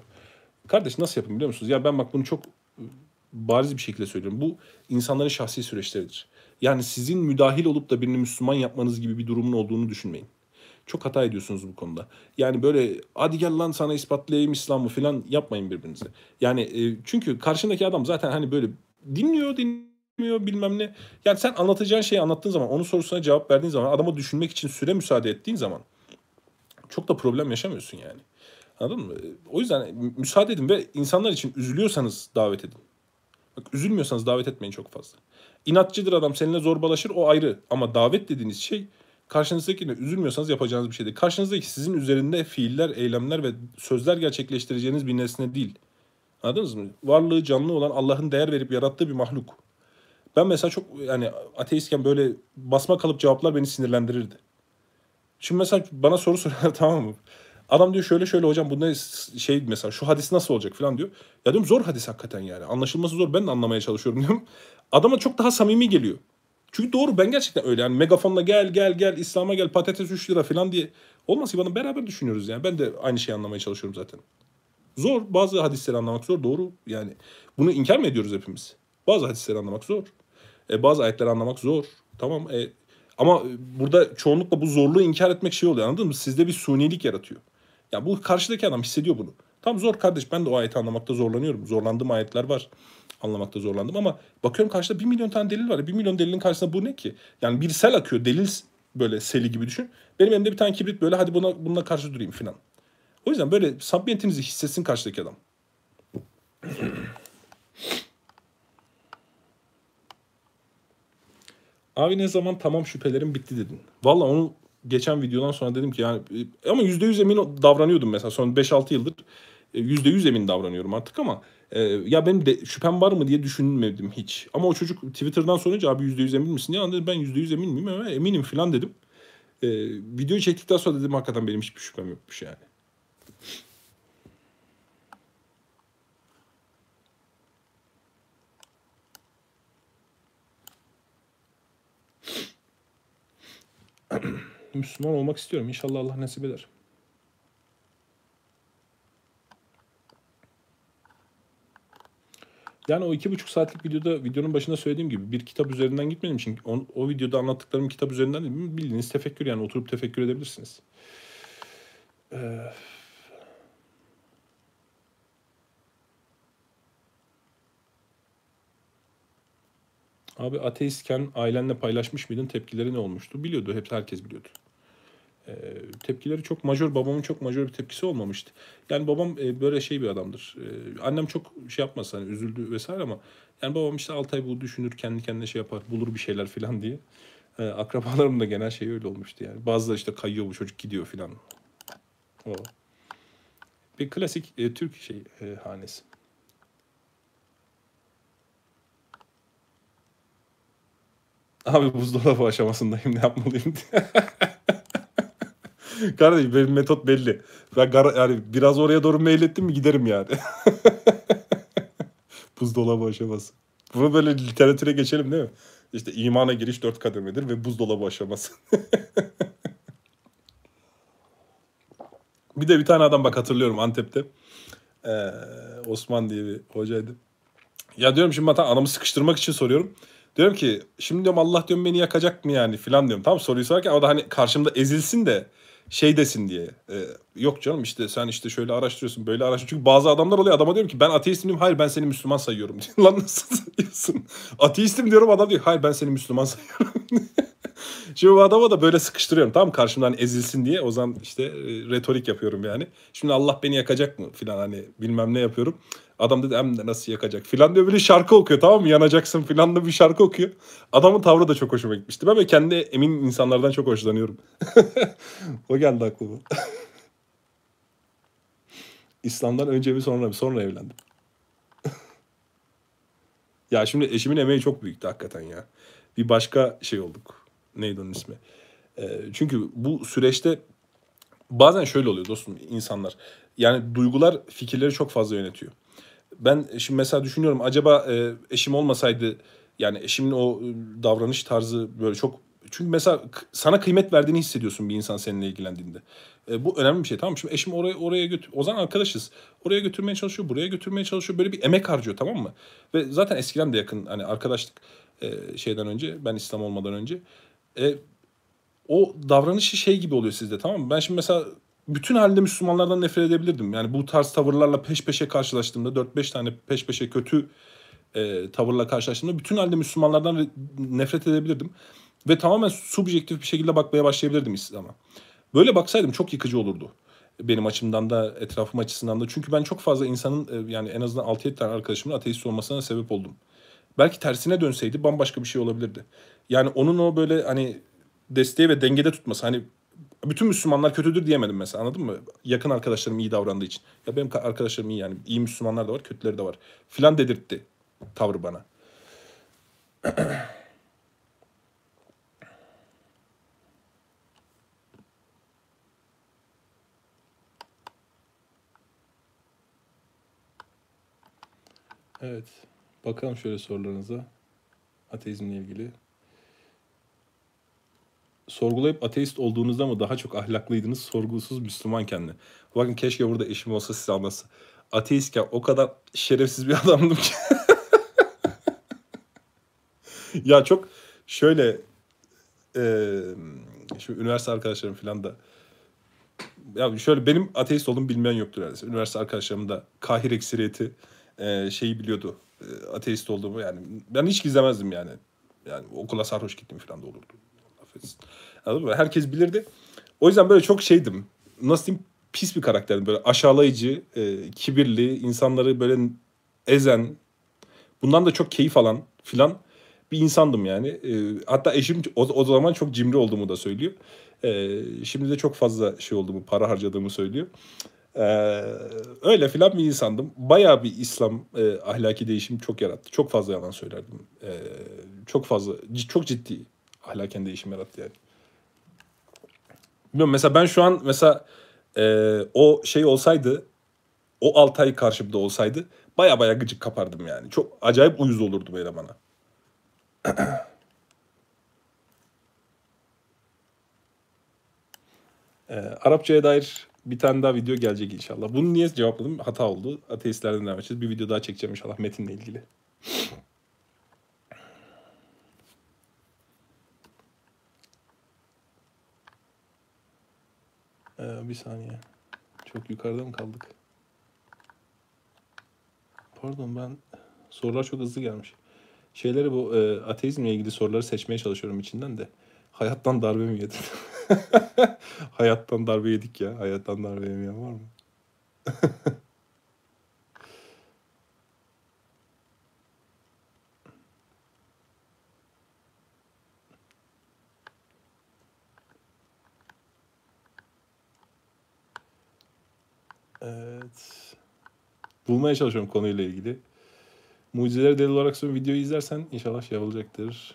Kardeş nasıl yapın biliyor musunuz? Ya ben bak bunu çok bariz bir şekilde söylüyorum. Bu insanların şahsi süreçleridir. Yani sizin müdahil olup da birini Müslüman yapmanız gibi bir durumun olduğunu düşünmeyin. Çok hata ediyorsunuz bu konuda. Yani böyle hadi gel lan sana ispatlayayım İslam'ı falan yapmayın birbirinize. Yani çünkü karşındaki adam zaten hani böyle dinliyor dinliyor. Bilmem ne. Yani sen anlatacağın şeyi anlattığın zaman, onun sorusuna cevap verdiğin zaman, adama düşünmek için süre müsaade ettiğin zaman çok da problem yaşamıyorsun yani. Anladın mı? O yüzden müsaade edin ve insanlar için üzülüyorsanız davet edin. Bak üzülmüyorsanız davet etmeyin çok fazla. İnatçıdır adam, seninle zorbalaşır, o ayrı. Ama davet dediğiniz şey karşınızdakine üzülmüyorsanız yapacağınız bir şey değil. Karşınızdaki sizin üzerinde fiiller, eylemler ve sözler gerçekleştireceğiniz bir nesne değil. Anladınız mı? Varlığı canlı olan Allah'ın değer verip yarattığı bir mahluk. Ben mesela çok yani ateistken böyle basma kalıp cevaplar beni sinirlendirirdi. Şimdi mesela bana soru soruyorlar tamam mı? Adam diyor şöyle şöyle hocam bunda şey mesela şu hadis nasıl olacak falan diyor. Ya diyorum zor hadis hakikaten yani. Anlaşılması zor. Ben de anlamaya çalışıyorum diyorum. Adama çok daha samimi geliyor. Çünkü doğru ben gerçekten öyle yani megafonla gel gel gel İslam'a gel patates üç lira falan diye. Olmaz ki bana beraber düşünüyoruz yani. Ben de aynı şeyi anlamaya çalışıyorum zaten. Zor. Bazı hadisleri anlamak zor. Doğru yani. Bunu inkar mı ediyoruz hepimiz? Bazı hadisleri anlamak zor. E, bazı ayetleri anlamak zor. Tamam. E, ama burada çoğunlukla bu zorluğu inkar etmek şey oluyor. Anladın mı? Sizde bir sunilik yaratıyor. Ya bu karşıdaki adam hissediyor bunu. Tam zor kardeş. Ben de o ayeti anlamakta zorlanıyorum. Zorlandığım ayetler var. Anlamakta zorlandım ama bakıyorum karşıda bir milyon tane delil var. Bir milyon delilin karşısında bu ne ki? Yani bir sel akıyor. Delil böyle seli gibi düşün. Benim elimde bir tane kibrit böyle hadi buna bununla karşı durayım falan. O yüzden böyle samimiyetinizi hissetsin karşıdaki adam. Abi ne zaman tamam şüphelerim bitti dedin. Valla onu geçen videodan sonra dedim ki yani ama yüzde yüz emin davranıyordum mesela son beş altı yıldır yüzde yüz emin davranıyorum artık ama e, ya benim de şüphem var mı diye düşünmedim hiç. Ama o çocuk Twitter'dan sorunca abi yüzde yüz emin misin? Ya dedim ben yüzde yüz emin miyim? Ama eminim falan dedim. E, videoyu çektikten sonra dedim hakikaten benim hiçbir şüphem yokmuş yani. Müslüman olmak istiyorum. İnşallah Allah nasip eder. Yani o iki buçuk saatlik videoda videonun başında söylediğim gibi bir kitap üzerinden gitmedim. Çünkü o, o videoda anlattıklarım kitap üzerinden değil. Bildiğiniz tefekkür yani oturup tefekkür edebilirsiniz. Ee... Abi ateistken ailenle paylaşmış mıydın? Tepkileri ne olmuştu? Biliyordu. Hep herkes biliyordu. Ee, tepkileri çok majör. Babamın çok majör bir tepkisi olmamıştı. Yani babam e, böyle şey bir adamdır. Ee, annem çok şey yapmasa hani üzüldü vesaire ama yani babam işte altı ay bu düşünür kendi kendine şey yapar. Bulur bir şeyler falan diye. Ee, akrabalarım da genel şey öyle olmuştu yani. Bazıları işte kayıyor bu çocuk gidiyor falan. O. Bir klasik e, Türk şey e, hanesi. Abi buzdolabı aşamasındayım ne yapmalıyım diye. Kardeşim benim metot belli. Ben yani biraz oraya doğru meylettim mi giderim yani. Buzdolabı aşaması. Bunu böyle literatüre geçelim değil mi? İşte imana giriş dört kademedir ve buzdolabı aşaması. Bir de bir tane adam bak hatırlıyorum Antep'te. Ee, Osman diye bir hocaydı. Ya diyorum şimdi hata anamı sıkıştırmak için soruyorum. Diyorum ki şimdi diyorum Allah diyorum beni yakacak mı yani filan diyorum. Tamam soruyu sorarken o da hani karşımda ezilsin de şey desin diye. E, yok canım işte sen işte şöyle araştırıyorsun böyle araştırıyorsun. Çünkü bazı adamlar oluyor, adama diyorum ki ben ateistim diyorum. Hayır ben seni Müslüman sayıyorum. Lan nasıl sayıyorsun? Ateistim diyorum, adam diyor hayır ben seni Müslüman sayıyorum. Şimdi bu adama da böyle sıkıştırıyorum, tamam, karşımdan ezilsin diye. O zaman işte retorik yapıyorum yani. Şimdi Allah beni yakacak mı filan, hani bilmem ne yapıyorum. Adam dedi hem de nasıl yakacak filan diyor, böyle şarkı okuyor, tamam mı, yanacaksın filan da bir şarkı okuyor. Adamın tavrı da çok hoşuma gitmişti. Ben kendi emin insanlardan çok hoşlanıyorum. O geldi aklıma. İslam'dan önce mi sonra mı? Sonra evlendim. Ya şimdi eşimin emeği çok büyüktü hakikaten ya. Bir başka şey olduk. Neydi onun ismi? E, çünkü bu süreçte bazen şöyle oluyor dostum, insanlar. Yani duygular fikirleri çok fazla yönetiyor. Ben şimdi mesela düşünüyorum, acaba e, eşim olmasaydı, yani eşimin o davranış tarzı böyle çok... Çünkü mesela sana kıymet verdiğini hissediyorsun bir insan seninle ilgilendiğinde. E, bu önemli bir şey, tamam mı? Şimdi eşim oraya, oraya götür... O zaman arkadaşız. Oraya götürmeye çalışıyor, buraya götürmeye çalışıyor. Böyle bir emek harcıyor, tamam mı? Ve zaten eskiden de yakın hani arkadaşlık e, şeyden önce, ben İslam olmadan önce... E, o davranışı şey gibi oluyor sizde, tamam mı? Ben şimdi mesela bütün halde Müslümanlardan nefret edebilirdim. Yani bu tarz tavırlarla peş peşe karşılaştığımda, dört beş tane peş peşe kötü e, tavırla karşılaştığımda bütün halde Müslümanlardan nefret edebilirdim. Ve tamamen subjektif bir şekilde bakmaya başlayabilirdim İslam'a. Böyle baksaydım çok yıkıcı olurdu. Benim açımdan da, etrafım açısından da. Çünkü ben çok fazla insanın, yani en azından altı yedi tane arkadaşımın ateist olmasına sebep oldum. Belki tersine dönseydi bambaşka bir şey olabilirdi. Yani onun o böyle hani desteği ve dengede tutması. Hani bütün Müslümanlar kötüdür diyemedim mesela, anladın mı? Yakın arkadaşlarım iyi davrandığı için. Ya benim arkadaşlarım iyi yani. İyi Müslümanlar da var, kötüleri de var. Filan dedirtti tavrı bana. Evet. Bakalım şöyle sorularınıza. Ateizmle ilgili. Sorgulayıp ateist olduğunuzda mı daha çok ahlaklıyydınız, sorgusuz Müslümanken mi? Bakın keşke burada eşim olsa size anlatsa. Ateistken o kadar şerefsiz bir adamdım ki. Ya çok şöyle... E, şimdi üniversite arkadaşlarım falan da... Ya şöyle benim ateist olduğumu bilmeyen yoktur herhalde. Üniversite arkadaşlarım da kahir ekseriyeti e, şeyi biliyordu. Ateist olduğumu yani. Ben hiç gizlemezdim yani. Yani okula sarhoş gittim falan da olurdu. Anladın mı? Herkes bilirdi. O yüzden böyle çok şeydim. Nasıl diyeyim? Pis bir karakterdim. Böyle aşağılayıcı, e, kibirli, insanları böyle ezen, bundan da çok keyif alan filan bir insandım yani. E, hatta eşim o, o zaman çok cimri olduğumu da söylüyor. E, şimdi de çok fazla şey olduğumu, para harcadığımı söylüyor. Ee, öyle filan bir insandım. Bayağı bir İslam e, ahlaki değişim çok yarattı. Çok fazla yalan söylerdim. E, çok fazla, çok ciddi ahlaken değişim yarattı yani. Bilmiyorum, mesela ben şu an mesela e, o şey olsaydı, o altı ay karşımda olsaydı baya baya gıcık kapardım yani. Çok acayip uyuz olurdu böyle bana. e, Arapçaya dair bir tane daha video gelecek inşallah. Bunu niye cevapladım? Hata oldu. Ateistlerden devam edeceğiz. Bir video daha çekeceğim inşallah metinle ilgili. ee, bir saniye. Çok yukarıda mı kaldık? Pardon, ben sorular çok hızlı gelmiş. Şeyleri bu e, ateizmle ilgili soruları seçmeye çalışıyorum içinden de. Hayattan darbe mi yedin? Hayattan darbe yedik ya. Hayattan darbe yemeyen var mı? Evet. Bulmaya çalışıyorum konuyla ilgili. Mucizeleri delil olarak son videoyu izlersen inşallah şey olacaktır.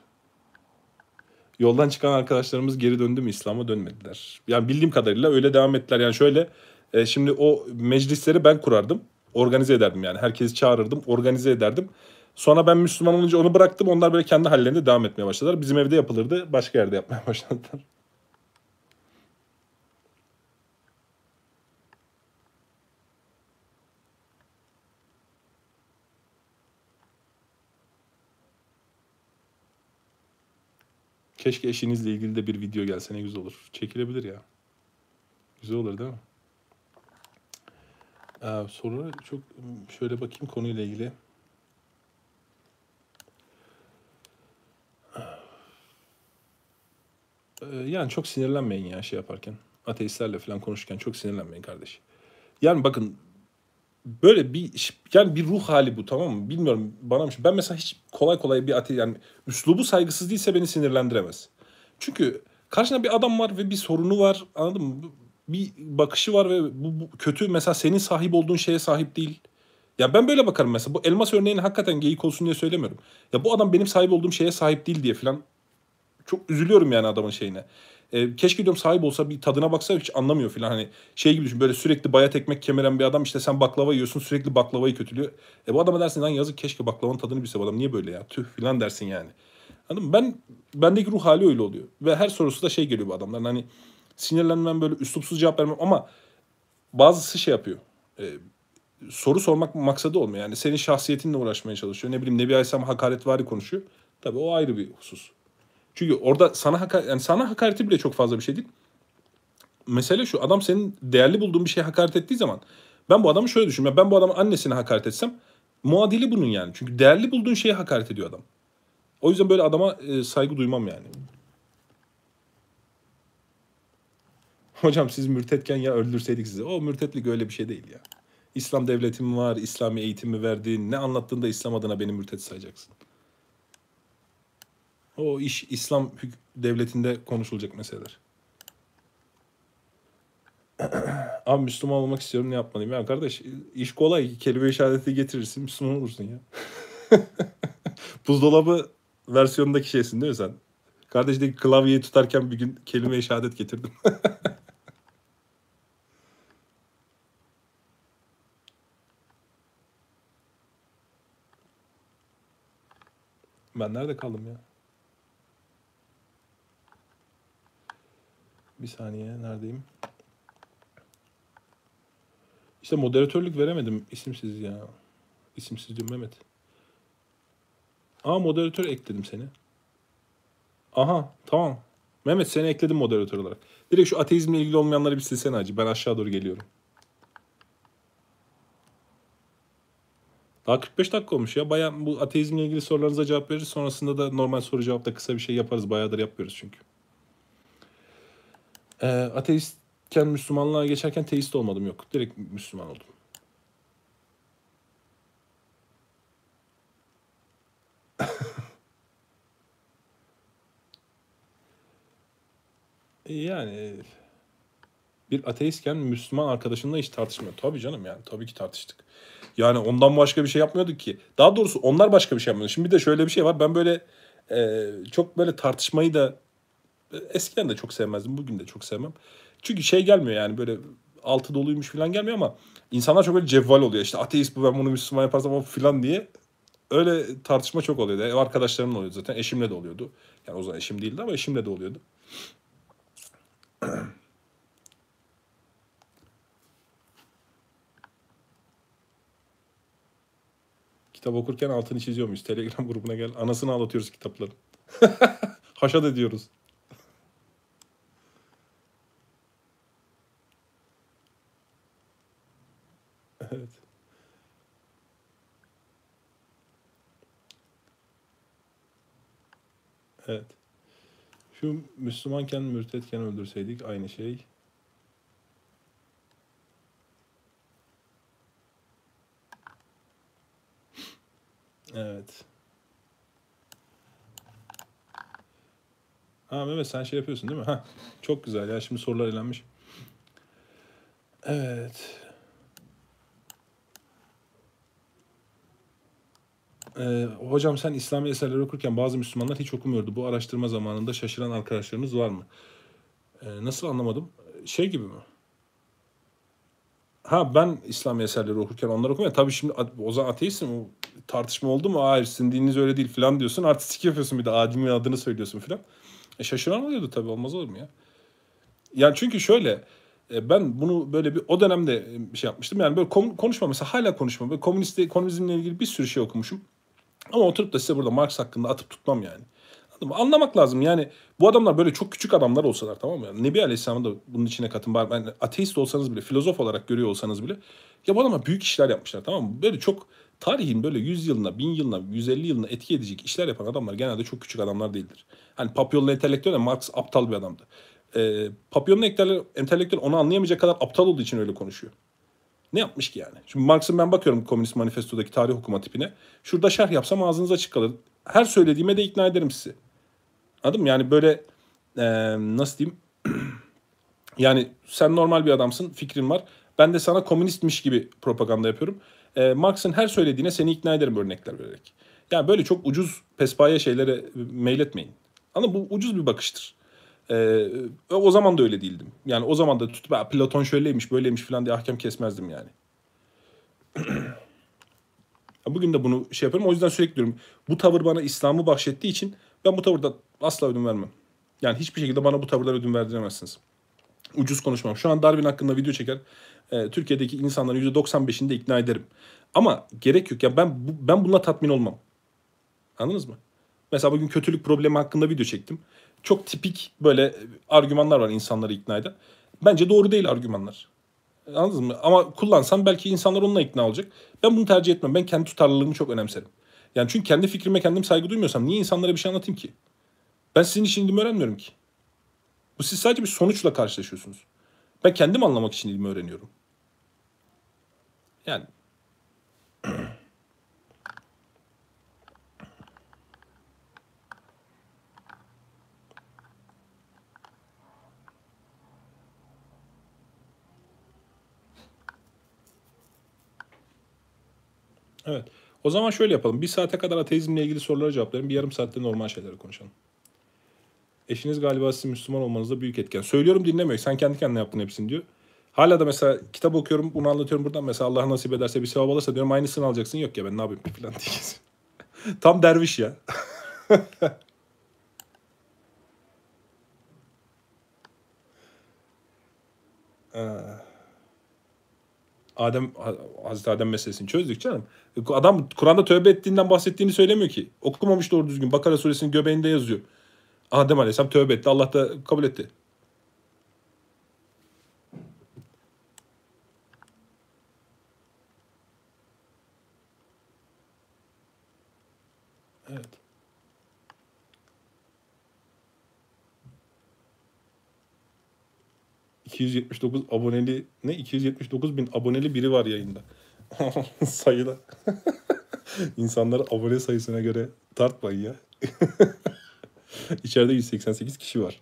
Yoldan çıkan arkadaşlarımız geri döndü mü İslam'a? Dönmediler. Yani bildiğim kadarıyla öyle devam ettiler. Yani şöyle e, şimdi o meclisleri ben kurardım. Organize ederdim yani. Herkesi çağırırdım. Organize ederdim. Sonra ben Müslüman olunca onu bıraktım. Onlar böyle kendi hallerinde devam etmeye başladılar. Bizim evde yapılırdı. Başka yerde yapmaya başladılar. Keşke eşinizle ilgili de bir video gelse, ne güzel olur. Çekilebilir ya. güzel olur değil mi? Ee, sorulara çok şöyle bakayım konuyla ilgili. Ee, yani çok sinirlenmeyin ya şey yaparken. Ateistlerle falan konuşurken çok sinirlenmeyin kardeş. Yani bakın böyle bir yani bir ruh hali bu, tamam mı? Bilmiyorum bana, ben mesela hiç kolay kolay bir ateist, yani üslubu saygısız değilse beni sinirlendiremez. Çünkü karşına bir adam var ve bir sorunu var, anladın mı? Bir bakışı var ve bu, bu kötü, mesela senin sahip olduğun şeye sahip değil. Ya ben böyle bakarım mesela, bu elmas örneğini hakikaten geyik olsun diye söylemiyorum. Ya bu adam benim sahip olduğum şeye sahip değil diye falan çok üzülüyorum yani adamın şeyine. Ee, keşke diyorum sahip olsa, bir tadına baksa, hiç anlamıyor falan, hani şey gibi düşün, böyle sürekli bayat ekmek kemiren bir adam, işte sen baklava yiyorsun sürekli baklavayı kötülüyor. E bu adama dersin lan yazık, keşke baklavanın tadını bilse bu adam, niye böyle ya tüh falan dersin yani. Anladın mı? Ben, bendeki ruh hali öyle oluyor ve her sorusu da şey geliyor bu adamların, hani sinirlenmem, böyle üslupsuz cevap vermem, ama bazısı şey yapıyor. E, soru sormak maksadı olmuyor. Yani senin şahsiyetinle uğraşmaya çalışıyor. Ne bileyim Nebi Aleyhisselam hakaretvari konuşuyor. Tabii o ayrı bir husus. Çünkü orada sana hakaret, yani sana hakareti bile çok fazla bir şey değil. Mesele şu, adam senin değerli bulduğun bir şeye hakaret ettiği zaman, ben bu adamı şöyle düşünüyorum. Ben bu adamın annesine hakaret etsem muadili bunun yani. Çünkü değerli bulduğun şeye hakaret ediyor adam. O yüzden böyle adama e, saygı duymam yani. Hocam siz mürtetken ya öldürseydik sizi. O mürtetlik öyle bir şey değil ya. İslam devletim var, İslami eğitimi verdiğin, ne anlattığında İslam adına beni mürtet sayacaksın. O iş İslam devletinde konuşulacak meseleler. Abi Müslüman olmak istiyorum, ne yapmalıyım? Ya kardeş iş kolay. Kelime-i şehadeti getirirsin, Müslüman olursun ya. Buzdolabı versiyonundaki şeysin değil mi sen? Kardeşteki klavyeyi tutarken bir gün kelime-i şehadet getirdim. Ben nerede kaldım ya? Bir saniye, neredeyim? İşte moderatörlük veremedim. İsimsiz ya. İsimsiz diyorum Mehmet. Aa moderatör ekledim seni. Aha tamam. Mehmet seni ekledim moderatör olarak. Direkt şu ateizmle ilgili olmayanları bir silsene acı. Ben aşağı doğru geliyorum. Daha kırk beş dakika olmuş ya. Bayağı bu ateizmle ilgili sorularınıza cevap veririz. Sonrasında da normal soru cevapta kısa bir şey yaparız. Bayağıdır yapmıyoruz çünkü. E, ateistken Müslümanlığa geçerken teist olmadım, yok. Direkt Müslüman oldum. Yani bir ateistken Müslüman arkadaşımla hiç tartışmıyor. Tabii canım yani. Tabii ki tartıştık. Yani ondan başka bir şey yapmıyorduk ki. Daha doğrusu onlar başka bir şey yapmıyordu. Şimdi bir de şöyle bir şey var. Ben böyle e, çok böyle tartışmayı da eskiden de çok sevmezdim. Bugün de çok sevmem. Çünkü şey gelmiyor yani, böyle altı doluymuş falan gelmiyor, ama insanlar çok böyle cevval oluyor. İşte ateist bu, ben bunu Müslüman yaparsam o falan diye. Öyle tartışma çok oluyordu. Ev arkadaşlarımla oluyordu zaten. Eşimle de oluyordu. Yani o zaman eşim değildi ama eşimle de oluyordu. Kitap okurken altını çiziyor muyuz? Telegram grubuna gel. Anasını ağlatıyoruz kitapların. Haşat ediyoruz. Evet. Evet. Şu Müslümanken mürtetken öldürseydik aynı şey. Evet. Ha Mehmet sen şey yapıyorsun değil mi? Ha çok güzel ya, şimdi sorular elenmiş. Evet. Ee, hocam sen İslami eserleri okurken bazı Müslümanlar hiç okumuyordu. Bu araştırma zamanında şaşıran arkadaşlarınız var mı? Ee, nasıl anlamadım? Şey gibi mi? Ha ben İslami eserleri okurken onlar okumuyor. Tabii şimdi o zaman ateistsin. O tartışma oldu mu? Hayır sizin dininiz öyle değil falan diyorsun. Artistik yapıyorsun bir de. Adem'in adını söylüyorsun falan. E, şaşıran oluyordu tabii. Olmaz olur mu ya? Yani çünkü şöyle... Ben bunu böyle bir o dönemde bir şey yapmıştım. Yani böyle konuşma mesela, hala konuşma. Böyle komünist, komünizmle ilgili bir sürü şey okumuşum. Ama oturup da size burada Marx hakkında atıp tutmam yani. Anladın mı? Anlamak lazım. Yani bu adamlar böyle çok küçük adamlar olsalar, tamam mı? Yani Nebi Aleyhisselam'ı da bunun içine katın. Yani ateist olsanız bile, filozof olarak görüyor olsanız bile, ya bu adamlar büyük işler yapmışlar, tamam mı? Böyle çok tarihin böyle yüz yılına, bin yılına, yüz elli yılına etki edecek işler yapan adamlar genelde çok küçük adamlar değildir. Hani Papyon'un entelektüel, Marx aptal bir adamdı. Ee, Papyon'un entelektüel onu anlayamayacak kadar aptal olduğu için öyle konuşuyor. Ne yapmış ki yani? Şimdi Marx'ın ben bakıyorum Komünist Manifesto'daki tarih okuma tipine. Şurada şerh yapsam ağzınız açık kalır. Her söylediğime de ikna ederim sizi. Anladın mı? Yani böyle ee, nasıl diyeyim? Yani sen normal bir adamsın, fikrin var. Ben de sana komünistmiş gibi propaganda yapıyorum. E, Marx'ın her söylediğine seni ikna ederim örnekler vererek. Yani böyle çok ucuz pespaye şeylere meyletmeyin. Ama bu ucuz bir bakıştır. E, o zaman da öyle değildim. Yani o zaman da tutup Platon şöyleymiş böyleymiş falan diye ahkam kesmezdim yani. Bugün de bunu şey yapıyorum. O yüzden sürekli diyorum. Bu tavır bana İslam'ı bahşettiği için ben bu tavırda asla ödün vermem. Yani hiçbir şekilde bana bu tavırdan ödün verdiremezsiniz. Ucuz konuşmam. Şu an Darwin hakkında video çeker. E, Türkiye'deki insanların yüzde doksan beşini de ikna ederim. Ama gerek yok. Yani ben bu, ben bununla tatmin olmam. Anladınız mı? Mesela bugün kötülük problemi hakkında video çektim. Çok tipik böyle argümanlar var insanları ikna eden. Bence doğru değil argümanlar. Anladınız mı? Ama kullansam belki insanlar onunla ikna olacak. Ben bunu tercih etmem. Ben kendi tutarlılığımı çok önemserim. Yani çünkü kendi fikrime kendim saygı duymuyorsam niye insanlara bir şey anlatayım ki? Ben sizin işinizi öğrenmiyorum ki. Bu siz sadece bir sonuçla karşılaşıyorsunuz. Ben kendim anlamak için ilmi öğreniyorum. Yani. Evet. O zaman şöyle yapalım. Bir saate kadar ateizmle ilgili sorulara cevaplayalım. Bir yarım saatte normal şeyleri konuşalım. Eşiniz galiba sizin Müslüman olmanızda büyük etken. Söylüyorum dinlemiyor. Sen kendi kendine yaptın hepsini diyor. Hala da mesela kitap okuyorum. Bunu anlatıyorum buradan. Mesela Allah nasip ederse bir sevap alırsa diyorum aynısını alacaksın. Yok ya ben ne yapayım falan diyeceğiz. Tam derviş ya. Adem, Hazreti Adem meselesini çözdük canım. Adam Kur'an'da tövbe ettiğinden bahsettiğini söylemiyor ki. Okumamış doğru düzgün. Bakara suresinin göbeğinde yazıyor. Adem Aleyhisselam tövbe etti. Allah da kabul etti. Evet. iki yüz yetmiş dokuz aboneli ne? iki yüz yetmiş dokuz bin aboneli biri var yayında. Sayıda. İnsanları abone sayısına göre tartmayın ya. İçeride yüz seksen sekiz kişi var.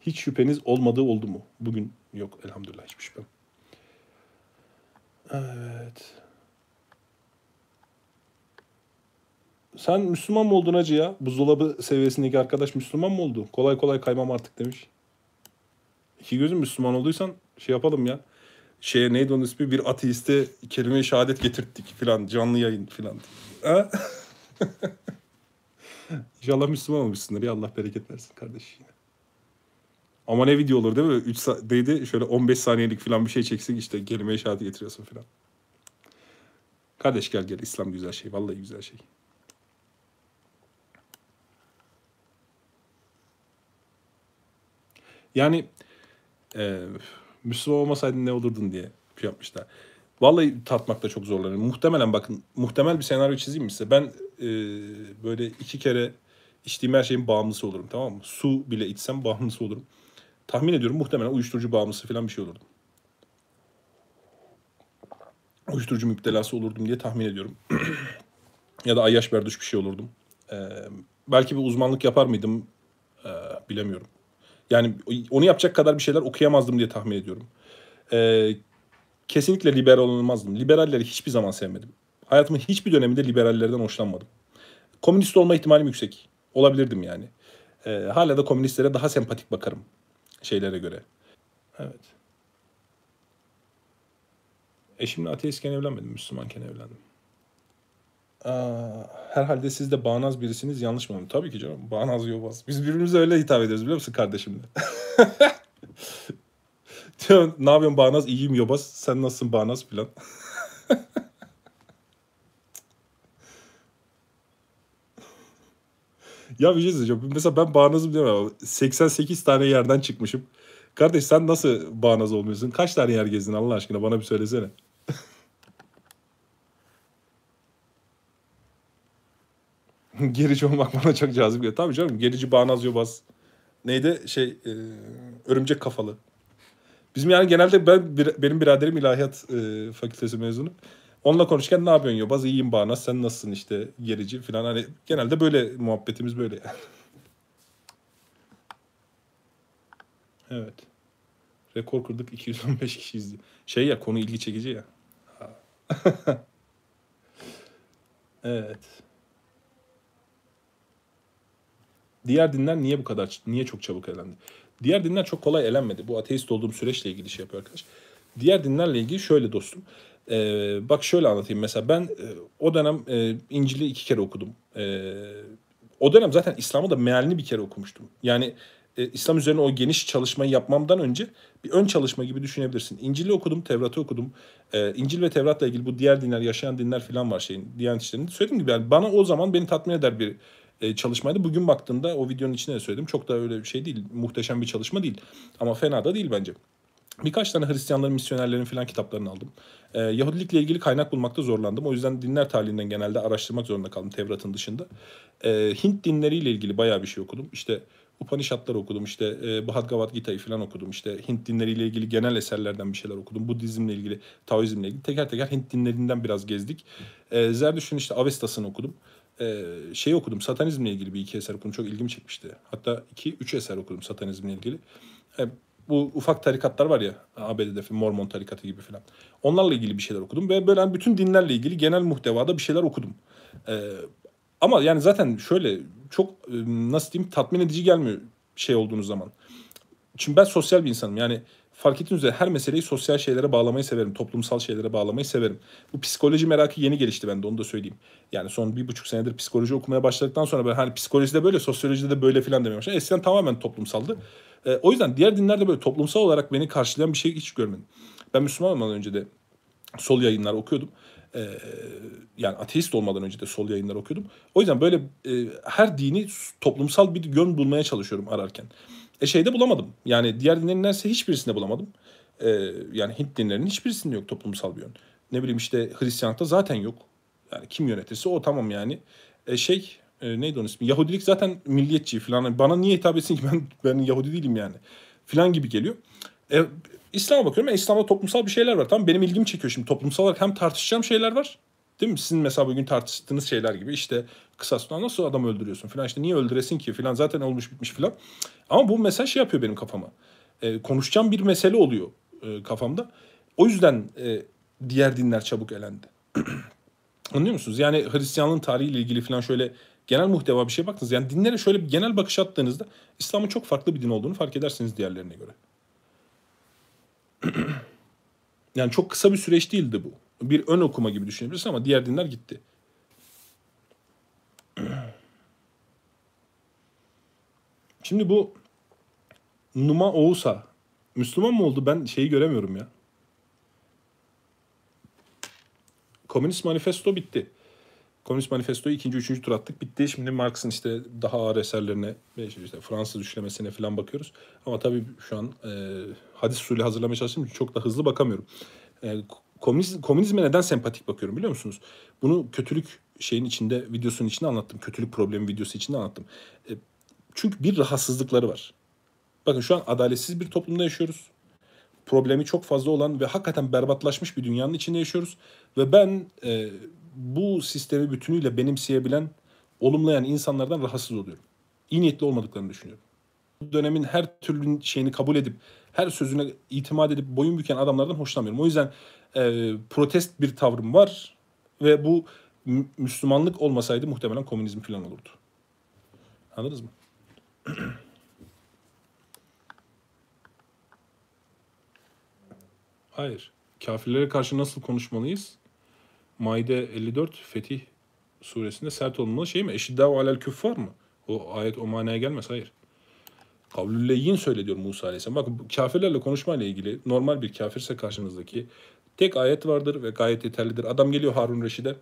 Hiç şüpheniz olmadığı oldu mu? Bugün yok elhamdülillah hiçbir şüphem. Evet. Sen Müslüman mı oldun hacı ya? Buzdolabı seviyesindeki arkadaş Müslüman mı oldu? Kolay kolay kaymam artık demiş. İki gözün Müslüman olduysan şey yapalım ya. Şeye neydi onun ismi? Bir ateiste kelime-i şehadet getirttik filan. Canlı yayın filan. Ha? İnşallah Müslüman olmuşsundur ya. Allah bereket versin kardeş. Ama ne video olur değil mi? üç saatdeydi. Şöyle on beş saniyelik filan bir şey çeksek işte kelime-i şehadet getiriyorsun filan. Kardeş gel gel. İslam güzel şey. Vallahi güzel şey. Yani eee Müslüman olmasaydın ne olurdun diye şey yapmışlar. Vallahi tatmakta çok zorlanıyorum. Muhtemelen bakın, muhtemel bir senaryo çizeyim mi size? Ben e, böyle iki kere içtiğim her şeyin bağımlısı olurum, tamam mı? Su bile içsem bağımlısı olurum. Tahmin ediyorum muhtemelen uyuşturucu bağımlısı falan bir şey olurdum. Uyuşturucu müptelası olurdum diye tahmin ediyorum. Ya da ayyaş berduş bir şey olurdum. E, belki bir uzmanlık yapar mıydım? E, bilemiyorum. Yani onu yapacak kadar bir şeyler okuyamazdım diye tahmin ediyorum. Ee, kesinlikle liberal olmazdım. Liberalleri hiçbir zaman sevmedim. Hayatımın hiçbir döneminde liberallerden hoşlanmadım. Komünist olma ihtimalim yüksek. Olabilirdim yani. Ee, hala da komünistlere daha sempatik bakarım. Şeylere göre. Evet. Eşimle ateistken evlenmedim. Müslümanken evlendim. Aa, herhalde siz de bağnaz birisiniz, yanlış mı? Tabii ki canım. Bağnaz yobaz. Biz birbirimize öyle hitap ederiz biliyor musun kardeşimle? Diyorum, ne yapıyorsun bağnaz? İyiyim yobaz. Sen nasılsın bağnaz filan? Ya bir şey söyleyeceğim. Mesela ben bağnazım diyorum ama seksen sekiz tane yerden çıkmışım. Kardeş sen nasıl bağnaz olmuyorsun? Kaç tane yer gezdin Allah aşkına? Bana bir söylesene. Gerici olmak bana çok cazip geliyor. Tabii canım. Gerici, bağnaz, yobaz. Neydi? Şey, e, örümcek kafalı. Bizim yani genelde ben bir, benim biraderim ilahiyat e, fakültesi mezunu. Onunla konuşurken ne yapıyorsun yobaz? İyiyim bağnaz. Sen nasılsın işte? Gerici falan. Hani genelde böyle muhabbetimiz böyle yani. Evet. Rekor kırdık, iki yüz on beş kişi izliyor. Şey ya, konu ilgi çekici ya. Evet. Diğer dinler niye bu kadar, niye çok çabuk elendi? Diğer dinler çok kolay elenmedi. Bu ateist olduğum süreçle ilgili şey yapıyor arkadaş. Diğer dinlerle ilgili şöyle dostum. Ee, bak şöyle anlatayım. Mesela ben e, o dönem e, İncil'i iki kere okudum. E, o dönem zaten İslam'a da mealini bir kere okumuştum. Yani e, İslam üzerine o geniş çalışmayı yapmamdan önce bir ön çalışma gibi düşünebilirsin. İncil'i okudum, Tevrat'ı okudum. E, İncil ve Tevrat'la ilgili bu diğer dinler, yaşayan dinler falan var şeyin, Diyanet İşleri'nin. Söylediğim gibi yani bana o zaman beni tatmin eder bir çalışmaydı. Bugün baktığımda o videonun içine de söyledim. Çok da öyle bir şey değil. Muhteşem bir çalışma değil. Ama fena da değil bence. Birkaç tane Hristiyanların, misyonerlerin falan kitaplarını aldım. Ee, Yahudilikle ilgili kaynak bulmakta zorlandım. O yüzden dinler tarihinden genelde araştırmak zorunda kaldım Tevrat'ın dışında. Ee, Hint dinleriyle ilgili bayağı bir şey okudum. İşte Upanishadlar okudum. İşte e, Bhagavad Gita'yı falan okudum. İşte Hint dinleriyle ilgili genel eserlerden bir şeyler okudum. Budizmle ilgili, Taoizmle ilgili. Teker teker Hint dinlerinden biraz gezdik. Ee, Zerdüşt'ün işte Avesta'sını okudum. Ee, şey okudum, satanizmle ilgili bir iki eser okudum, çok ilgimi çekmişti. Hatta iki, üç eser okudum satanizmle ilgili. Ee, bu ufak tarikatlar var ya A B D'de, Mormon tarikatı gibi falan. Onlarla ilgili bir şeyler okudum ve böyle bütün dinlerle ilgili genel muhtevada bir şeyler okudum. Ee, ama yani zaten şöyle çok nasıl diyeyim, tatmin edici gelmiyor şey olduğunuz zaman. Şimdi ben sosyal bir insanım yani. Fark ettiğiniz üzere her meseleyi sosyal şeylere bağlamayı severim. Toplumsal şeylere bağlamayı severim. Bu psikoloji merakı yeni gelişti bende, onu da söyleyeyim. Yani son bir buçuk senedir psikoloji okumaya başladıktan sonra ben hani psikolojide böyle, sosyolojide de böyle filan demeye başladım. Eskiden tamamen toplumsaldı. Ee, o yüzden diğer dinlerde böyle toplumsal olarak beni karşılayan bir şey hiç görmedim. Ben Müslüman olmadan önce de sol yayınlar okuyordum. Ee, yani ateist olmadan önce de sol yayınlar okuyordum. O yüzden böyle e, her dini toplumsal bir yön bulmaya çalışıyorum ararken. E şeyde bulamadım. Yani diğer dinlerin neredeyse hiçbirisinde bulamadım. Ee, yani Hint dinlerinin hiçbirisinde yok toplumsal bir yön. Ne bileyim işte Hristiyanlıkta zaten yok. Yani kim yönetirse o, tamam yani. E şey e, neydi onun ismi? Yahudilik zaten milliyetçi falan. Bana niye hitap etsin ki, ben ben Yahudi değilim yani. Falan gibi geliyor. E, İslam'a bakıyorum. E, İslam'da toplumsal bir şeyler var. Tamam, benim ilgimi çekiyor şimdi. Toplumsal olarak hem tartışacağım şeyler var. Değil mi? Sizin mesela bugün tartıştığınız şeyler gibi işte kısasla nasıl adam öldürüyorsun filan, işte niye öldüresin ki filan, zaten olmuş bitmiş filan. Ama bu mesaj şey yapıyor benim kafama. E, konuşacağım bir mesele oluyor e, kafamda. O yüzden e, diğer dinler çabuk elendi. Anlıyor musunuz? Yani Hristiyanlığın tarihiyle ilgili filan şöyle genel muhteva bir şey baktınız. Yani dinlere şöyle bir genel bakış attığınızda İslam'ın çok farklı bir din olduğunu fark edersiniz diğerlerine göre. Yani çok kısa bir süreç değildi bu. Bir ön okuma gibi düşünebilirsin ama diğer dinler gitti. Şimdi bu Numa Oğuz'a Müslüman mı oldu? Ben şeyi göremiyorum ya. Komünist Manifesto bitti. Komünist Manifesto'yu ikinci, üçüncü tur attık. Bitti. Şimdi Marx'ın işte daha ağır eserlerine, işte Fransız üçlemesine falan bakıyoruz. Ama tabii şu an e, hadis usulü hazırlamaya çalıştığım için çok da hızlı bakamıyorum. E, Komünizm, komünizme neden sempatik bakıyorum biliyor musunuz? Bunu kötülük şeyin içinde, videosunun içinde anlattım. Kötülük problemi videosu içinde anlattım. E, çünkü bir rahatsızlıkları var. Bakın şu an adaletsiz bir toplumda yaşıyoruz. Problemi çok fazla olan ve hakikaten berbatlaşmış bir dünyanın içinde yaşıyoruz. Ve ben e, bu sistemi bütünüyle benimseyebilen, olumlayan insanlardan rahatsız oluyorum. İyi niyetli olmadıklarını düşünüyorum. Dönemin her türlü şeyini kabul edip, her sözüne itimat edip boyun büken adamlardan hoşlanmıyorum. O yüzden e, protest bir tavrım var ve bu Müslümanlık olmasaydı muhtemelen komünizm falan olurdu. Anladınız mı? Hayır. Kafirlere karşı nasıl konuşmalıyız? Maide elli dört Fetih suresinde sert olmalı şey mi? Eşiddav alel küffar mı? O ayet o manaya gelmez. Hayır. Kavlülleyin söyle diyor Musa Aleyhisselam. Bakın kafirlerle konuşmayla ilgili normal bir kafirse karşınızdaki tek ayet vardır ve gayet yeterlidir. Adam geliyor Harun Reşid'e.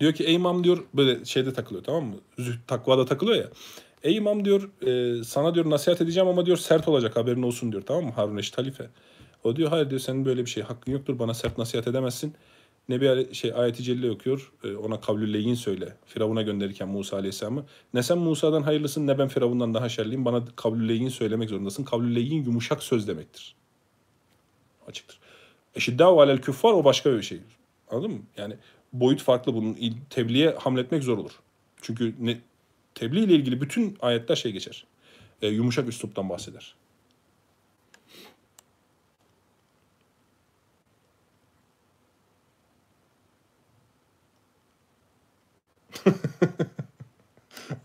Diyor ki ey imam diyor, böyle şeyde takılıyor, tamam mı? Züht, takvada takılıyor ya. Ey imam diyor, e, sana diyor nasihat edeceğim ama diyor sert olacak, haberin olsun diyor, tamam mı? Harun Reşit Halife. O diyor hayır diyor, senin böyle bir şey hakkın yoktur, bana sert nasihat edemezsin. Nebi şey ayet-i celile okuyor, e, ona kavlül leyin söyle. Firavun'a gönderirken Musa Aleyhisselam'ı. Ne sen Musa'dan hayırlısın ne ben Firavun'dan daha şerliyim, bana kavlül leyin söylemek zorundasın. Kavlül leyin yumuşak söz demektir. Açıktır. Eşiddâhu alel küffar o başka bir şeydir. Anladın mı? Yani boyut farklı bunun. Tebliğe hamletmek zor olur. Çünkü ne, tebliğ ile ilgili bütün ayetler şey geçer. E, yumuşak üsluptan bahseder.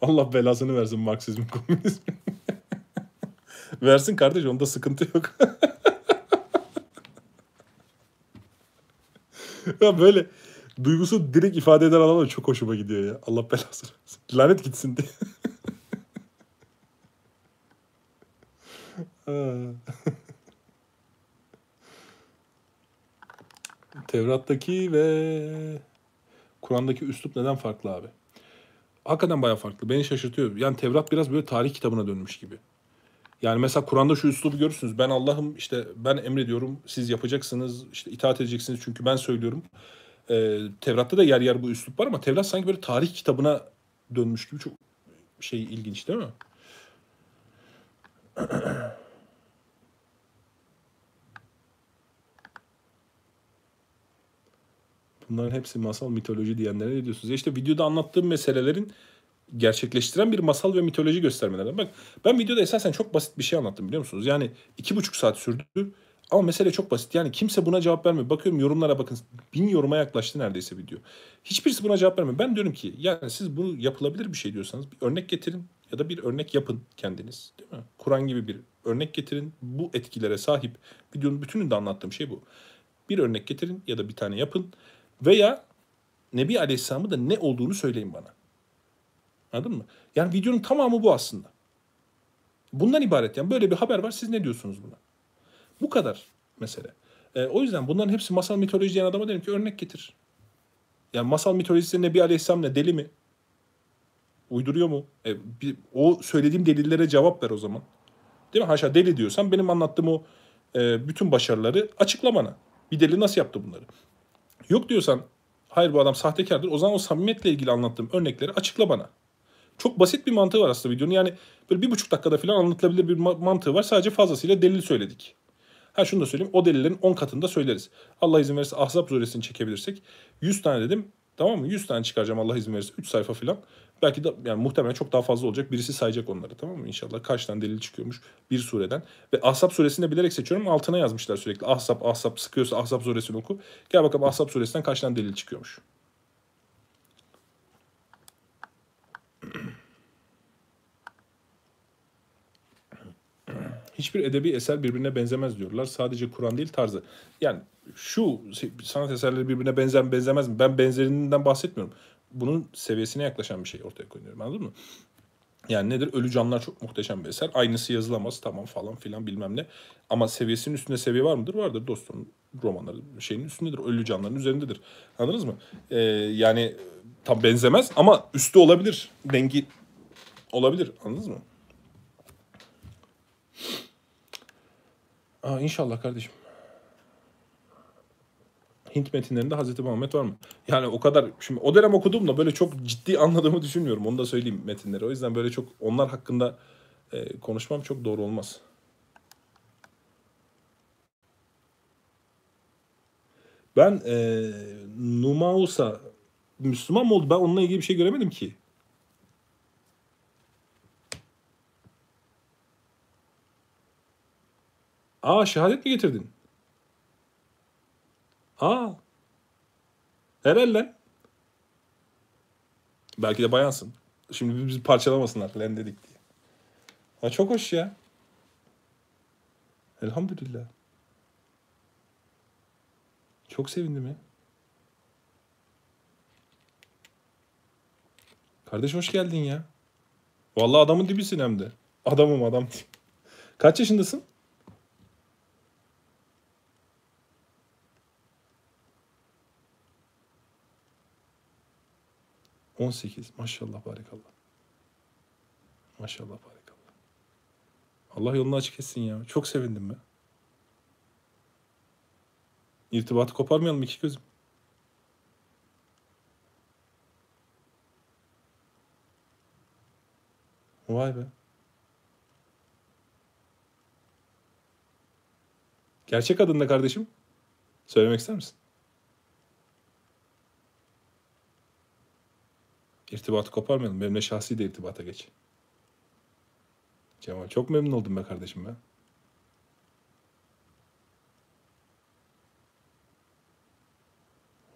Allah belasını versin Marksizmin, komünizmin. Versin kardeş, onda sıkıntı yok. Ya böyle duygusu direkt ifade eden adamlar çok hoşuma gidiyor ya. Allah belasını versin. Lanet gitsin diye. Tevrat'taki ve Kur'an'daki üslup neden farklı abi? Hakikaten bayağı farklı. Beni şaşırtıyor. Yani Tevrat biraz böyle tarih kitabına dönmüş gibi. Yani mesela Kur'an'da şu üslubu görürsünüz. Ben Allah'ım, işte ben emrediyorum, siz yapacaksınız, işte itaat edeceksiniz çünkü ben söylüyorum. Ee, Tevrat'ta da yer yer bu üslup var ama Tevrat sanki böyle tarih kitabına dönmüş gibi. Çok şey, ilginç değil mi? Bunların hepsi masal, mitoloji diyenlere ne diyorsunuz? Ya işte videoda anlattığım meselelerin gerçekleştiren bir masal ve mitoloji göstermelerden. Bak ben videoda esasen çok basit bir şey anlattım, biliyor musunuz? Yani iki buçuk saat sürdü ama mesele çok basit. Yani kimse buna cevap vermiyor. Bakıyorum yorumlara, bakın bin yoruma yaklaştı neredeyse video. Hiçbirisi buna cevap vermiyor. Ben diyorum ki yani siz bunu yapılabilir bir şey diyorsanız bir örnek getirin ya da bir örnek yapın kendiniz. Değil mi? Kur'an gibi bir örnek getirin. Bu etkilere sahip. Videonun bütününde anlattığım şey bu. Bir örnek getirin ya da bir tane yapın. Veya Nebi Aleyhisselam'ın da ne olduğunu söyleyin bana. Anladın mı? Yani videonun tamamı bu aslında. Bundan ibaret. Yani böyle bir haber var. Siz ne diyorsunuz buna? Bu kadar mesele. E, o yüzden bunların hepsi masal, mitoloji diyen adama derim ki örnek getir. Yani masal mitolojisi Nebi Aleyhisselam ne? Deli mi? Uyduruyor mu? E, bir, o söylediğim delillere cevap ver o zaman. Değil mi? Haşa deli diyorsan benim anlattığım o e, bütün başarıları açıkla bana. Bir deli nasıl yaptı bunları? Yok diyorsan hayır bu adam sahtekardır, o zaman o samimiyetle ilgili anlattığım örnekleri açıkla bana. Çok basit bir mantığı var aslında videonun. Yani böyle bir buçuk dakikada falan anlatılabilir bir mantığı var. Sadece fazlasıyla delil söyledik. Ha şunu da söyleyeyim. O delillerin on katını da söyleriz. Allah izin verirse Ahzab suresini çekebilirsek. yüz tane dedim. Tamam mı? yüz tane çıkaracağım Allah izin verirse. üç sayfa falan. Belki de yani muhtemelen çok daha fazla olacak. Birisi sayacak onları, tamam mı? İnşallah kaç tane delil çıkıyormuş bir sureden. Ve Ahzab suresini de bilerek seçiyorum. Altına yazmışlar sürekli. Ahzab, Ahzab sıkıyorsa Ahzab suresini oku. Gel bakalım Ahzab suresinden kaç tane delil çıkıyormuş. Hiçbir edebi eser birbirine benzemez diyorlar. Sadece Kur'an değil, tarzı. Yani şu sanat eserleri birbirine benzer mi benzemez mi? Ben benzerinden bahsetmiyorum. Bunun seviyesine yaklaşan bir şey ortaya koyuyorum. Anladın mı? Yani nedir? Ölü Canlar çok muhteşem bir eser. Aynısı yazılamaz. Tamam falan filan bilmem ne. Ama seviyesinin üstünde seviye var mıdır? Vardır dostum. Romanları şeyin üstündedir. Ölü Canların üzerindedir. Anladınız mı? Ee, yani tam benzemez ama üstü olabilir. Dengi olabilir. Anladınız mı? Aa, inşallah kardeşim. Hint metinlerinde Hazreti Muhammed var mı? Yani o kadar şimdi o dönem okuduğumda böyle çok ciddi anladığımı düşünmüyorum. Onu da söyleyeyim metinleri. O yüzden böyle çok onlar hakkında e, konuşmam çok doğru olmaz. Ben e, Numausa Müslüman mı oldu? Ben onunla ilgili bir şey göremedim ki. Aa, şehadet mi getirdin? Aa. Helal lan. Belki de bayansın. Şimdi bizi parçalamasınlar lan dedik diye. Ha, çok hoş ya. Elhamdülillah. Çok sevindim ya. Kardeş hoş geldin ya. Vallahi adamın dibisin hem de. Adamım adam. Kaç yaşındasın? on sekiz. Maşallah, barikallah. Maşallah, barikallah. Allah yolunu açık etsin ya. Çok sevindim ben. İrtibatı koparmayalım iki gözüm. Vay be. Gerçek adın ne kardeşim? Söylemek ister misin? İrtibatı koparmayalım. Benimle şahsi de irtibata geç. Cemal, çok memnun oldum be kardeşim ben.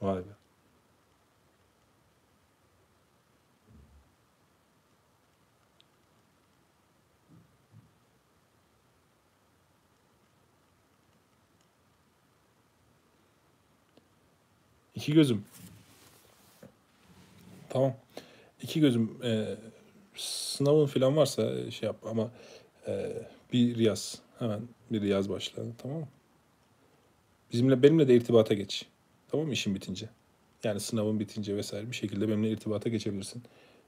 Vay be. İki gözüm. Tamam. İki gözüm. E, sınavın falan varsa şey yap ama e, bir Riyaz. Hemen bir Riyaz başla. Tamam mı? Bizimle, benimle de irtibata geç. Tamam mı? İşin bitince. Yani sınavın bitince vesaire bir şekilde benimle irtibata geçebilirsin.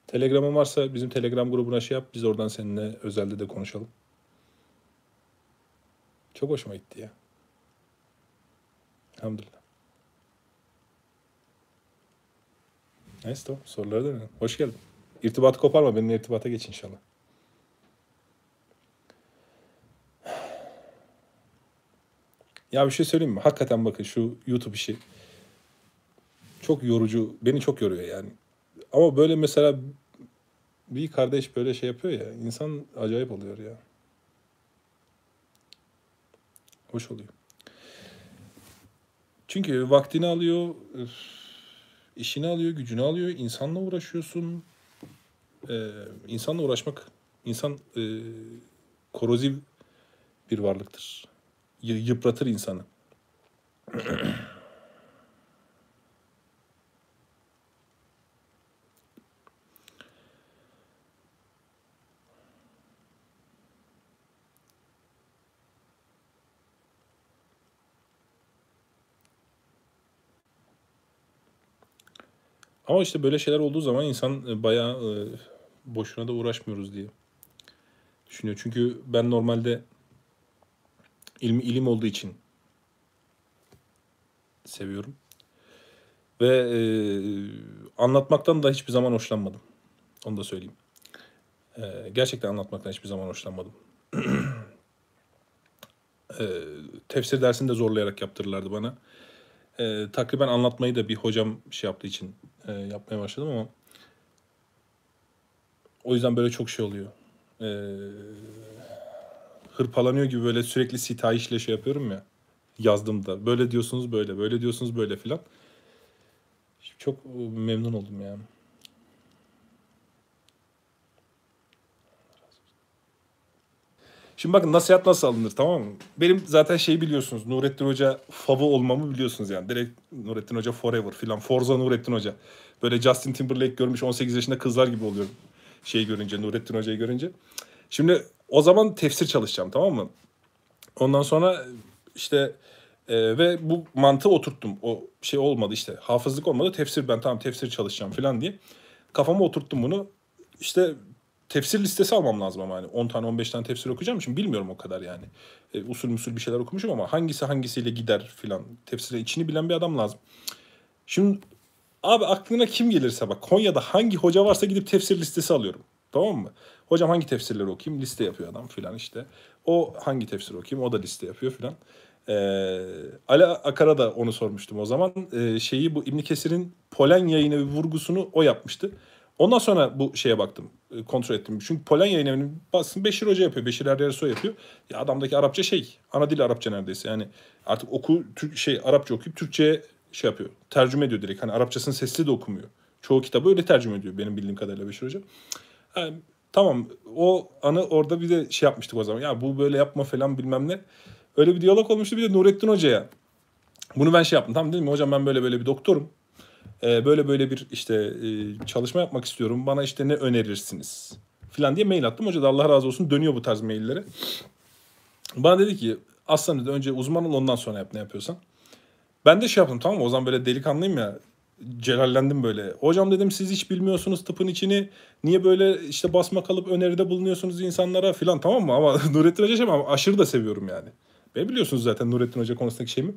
Telegram'ın varsa bizim Telegram grubuna şey yap. Biz oradan seninle özelde de konuşalım. Çok hoşuma gitti ya. Elhamdülillah. Neyse, tamam. Sorulara dönelim. Hoş geldin. İrtibatı koparma. Benimle irtibata geç inşallah. Ya bir şey söyleyeyim mi? Hakikaten bakın şu YouTube işi çok yorucu. Beni çok yoruyor yani. Ama böyle mesela bir kardeş böyle şey yapıyor ya. İnsan acayip oluyor ya. Hoş oluyor. Çünkü vaktini alıyor... İşini alıyor, gücünü alıyor. İnsanla uğraşıyorsun. Ee, insanla uğraşmak, insan e, koroziv bir varlıktır. Y- yıpratır insanı. Ama işte böyle şeyler olduğu zaman insan bayağı e, boşuna da uğraşmıyoruz diye düşünüyor. Çünkü ben normalde ilmi ilim olduğu için seviyorum. Ve e, anlatmaktan da hiçbir zaman hoşlanmadım. Onu da söyleyeyim. E, gerçekten anlatmaktan hiçbir zaman hoşlanmadım. e, tefsir dersini de zorlayarak yaptırırlardı bana. E, takriben anlatmayı da bir hocam şey yaptığı için e, yapmaya başladım ama o yüzden böyle çok şey oluyor. E, hırpalanıyor gibi böyle sürekli sitayişle şey yapıyorum ya. Yazdığımda böyle diyorsunuz böyle, böyle diyorsunuz böyle filan. Çok memnun oldum yani. Şimdi bakın nasihat nasıl alınır, tamam mı? Benim zaten şeyi biliyorsunuz. Nurettin Hoca favı olmamı biliyorsunuz yani. Direkt Nurettin Hoca forever filan. Forza Nurettin Hoca. Böyle Justin Timberlake görmüş on sekiz yaşında kızlar gibi oluyorum. Şeyi görünce, Nurettin Hoca'yı görünce. Şimdi o zaman tefsir çalışacağım, tamam mı? Ondan sonra işte e, ve bu mantığı oturttum. O şey olmadı işte. Hafızlık olmadı. Tefsir, ben tamam tefsir çalışacağım filan diye. Kafama oturttum bunu. İşte... Tefsir listesi almam lazım ama hani on tane on beş tane tefsir okuyacağım. Şimdi bilmiyorum o kadar yani. E, usul musul bir şeyler okumuşum ama hangisi hangisiyle gider filan. Tefsire içini bilen bir adam lazım. Şimdi abi aklına kim gelirse bak, Konya'da hangi hoca varsa gidip tefsir listesi alıyorum. Tamam mı? Hocam hangi tefsirleri okuyayım? Liste yapıyor adam filan işte. O hangi tefsir okuyayım? O da liste yapıyor filan. E, Ali Akara da onu sormuştum o zaman. E, şeyi bu İbn Kesir'in Polen yayını bir vurgusunu o yapmıştı. Ondan sonra bu şeye baktım, kontrol ettim. Çünkü Polen yayın evinin basını Beşir Hoca yapıyor. Beşir Erderso yapıyor. Ya adamdaki Arapça şey, ana dil Arapça neredeyse. Yani artık oku, Türk, şey Arapça okuyup Türkçe'ye şey yapıyor. Tercüme ediyor direkt. Hani Arapçasını sesli de okumuyor. Çoğu kitabı öyle tercüme ediyor benim bildiğim kadarıyla Beşir Hoca. Yani, tamam, o anı orada bir de şey yapmıştık o zaman. Ya bu böyle yapma falan bilmem ne. Öyle bir diyalog olmuştu. Bir de Nurettin Hoca'ya. Bunu ben şey yaptım. Tamam dedim mi hocam, ben böyle böyle bir doktorum. Böyle böyle bir işte çalışma yapmak istiyorum. Bana işte ne önerirsiniz filan diye mail attım. Hoca da Allah razı olsun dönüyor bu tarz maillere. Bana dedi ki aslan dedi, önce uzman ol, ondan sonra yap ne yapıyorsan. Ben de şey yaptım, tamam mı? O zaman böyle delikanlıyım ya. celallendim böyle. Hocam dedim, siz hiç bilmiyorsunuz tıpın içini. Niye böyle işte basma kalıp öneride bulunuyorsunuz insanlara filan, tamam mı? Ama Nurettin Hoca şey, ama aşırı da seviyorum yani. Beni biliyorsunuz zaten Nurettin Hoca konusundaki şeyimi.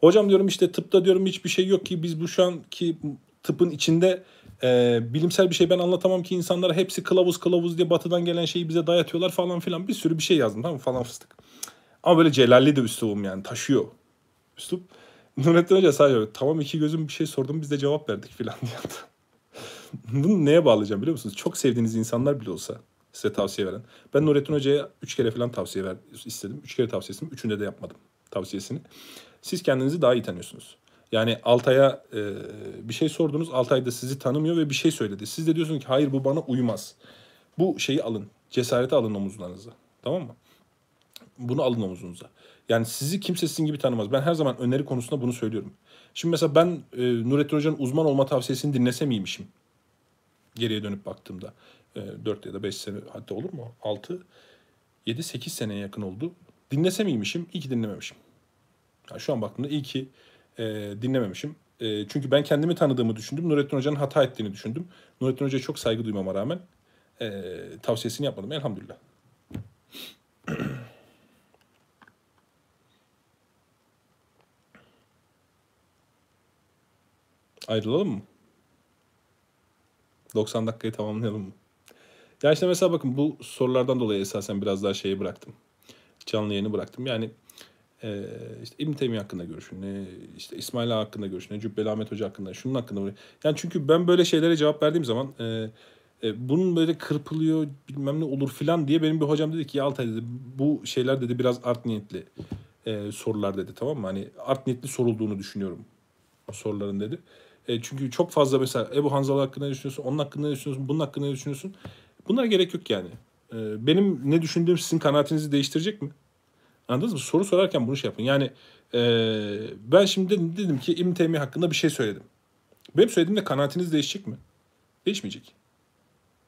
Hocam diyorum işte tıpta diyorum hiçbir şey yok ki, biz bu şu anki tıpın içinde e, bilimsel bir şey ben anlatamam ki insanlara, hepsi kılavuz kılavuz diye batıdan gelen şeyi bize dayatıyorlar falan filan. Bir sürü bir şey yazdım, tamam mı? Falan fıstık. Ama böyle celalli de üslubum yani, taşıyor üslup. Nurettin Hoca sadece tamam iki gözüm bir şey sordum, biz de cevap verdik filan diyordu. Bunu neye bağlayacağım biliyor musunuz? Çok sevdiğiniz insanlar bile olsa size tavsiye veren. Ben Nurettin Hoca'ya üç kere falan tavsiye ver, istedim. Üç kere tavsiye istedim. Üçünde de yapmadım tavsiyesini. Siz kendinizi daha iyi tanıyorsunuz. Yani Altay'a e, bir şey sordunuz. Altay da sizi tanımıyor ve bir şey söyledi. Siz de diyorsunuz ki hayır bu bana uymaz. Bu şeyi alın. Cesareti alın omuzlarınıza. Tamam mı? Bunu alın omuzunuza. Yani sizi kimse sizin gibi tanımaz. Ben her zaman öneri konusunda bunu söylüyorum. Şimdi mesela ben e, Nurettin Hoca'nın uzman olma tavsiyesini dinlese miymişim? Geriye dönüp baktığımda. E, dört ya da beş sene, hatta olur mu? altı, yedi, sekiz seneye yakın oldu. Dinlese miymişim? İyi ki dinlememişim. Yani şu an baktığımda iyi ki e, dinlememişim. E, çünkü ben kendimi tanıdığımı düşündüm. Nurettin Hoca'nın hata ettiğini düşündüm. Nurettin Hoca'ya çok saygı duymama rağmen e, tavsiyesini yapmadım. Elhamdülillah. Ayrılalım mı? doksan dakikayı tamamlayalım mı? Ya işte mesela bakın bu sorulardan dolayı esasen biraz daha şeyi bıraktım. Canlı yayını bıraktım. Yani e, işte İbn-i Teymiye hakkında görüşün, işte İsmail Ağa hakkında görüşün, Cübbeli Ahmet Hoca hakkında, şunun hakkında. Yani çünkü ben böyle şeylere cevap verdiğim zaman e, e, bunun böyle kırpılıyor bilmem ne olur filan diye benim bir hocam dedi ki ya Altay dedi, bu şeyler dedi biraz art niyetli e, sorular dedi, tamam mı? Hani art niyetli sorulduğunu düşünüyorum o soruların dedi. E çünkü çok fazla mesela Ebu Hanzala hakkında ne düşünüyorsun, onun hakkında ne düşünüyorsun, bunun hakkında ne düşünüyorsun? Bunlara gerek yok yani. E benim ne düşündüğüm sizin kanaatinizi değiştirecek mi? Anladınız mı? Soru sorarken bunu şey yapın. Yani e, ben şimdi dedim, dedim ki İbn-i Teymiye hakkında bir şey söyledim. Benim söylediğimde kanaatiniz değişecek mi? Değişmeyecek.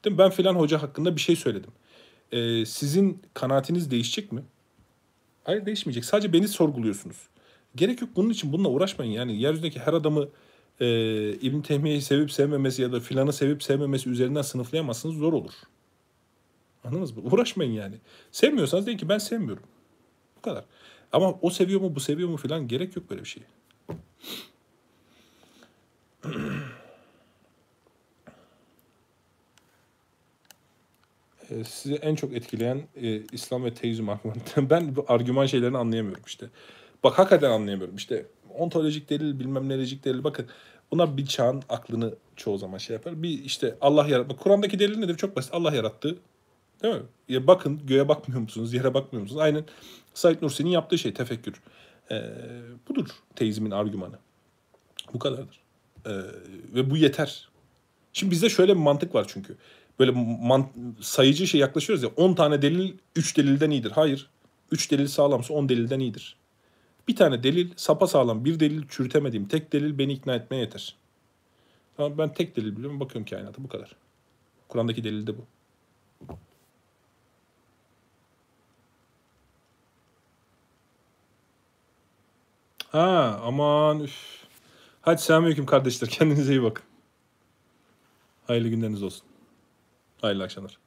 Değil mi? Ben filan hoca hakkında bir şey söyledim. E, sizin kanaatiniz değişecek mi? Hayır, değişmeyecek. Sadece beni sorguluyorsunuz. Gerek yok bunun için, bununla uğraşmayın. Yani yeryüzündeki her adamı Ee, İbn-i Teymiye'yi sevip sevmemesi ya da filanı sevip sevmemesi üzerinden sınıflayamazsınız, zor olur. Anladınız mı? Uğraşmayın yani. Sevmiyorsanız deyin ki ben sevmiyorum. Bu kadar. Ama o seviyor mu, bu seviyor mu filan, gerek yok böyle bir şeye. ee, sizi en çok etkileyen e, İslam ve teizm argümanı. Ben bu argüman şeylerini anlayamıyorum işte. Bak hakikaten anlayamıyorum işte. Ontolojik delil, bilmem nerecik delil. Bakın bunlar bir çağın aklını çoğu zaman şey yapar. Bir işte Allah yaratma. Kur'an'daki delil nedir? Çok basit. Allah yarattı. Değil mi? Ya bakın göğe bakmıyor musunuz? Yere bakmıyor musunuz? Aynen Said Nursi'nin yaptığı şey tefekkür. Ee, budur teizmin argümanı. Bu kadardır. Ee, ve bu yeter. Şimdi bizde şöyle bir mantık var çünkü. Böyle sayıcı şey yaklaşıyoruz ya. on tane delil üç delilden iyidir. Hayır. üç delil sağlamsa on delilden iyidir. Bir tane delil, sapasağlam bir delil, çürütemediğim tek delil beni ikna etmeye yeter. Tamam, ben tek delil biliyorum, bakıyorum kainata, bu kadar. Kur'an'daki delil de bu. Ha, aman üf. Hadi selamünaleyküm kardeşler, kendinize iyi bakın. Hayırlı günleriniz olsun. Hayırlı akşamlar.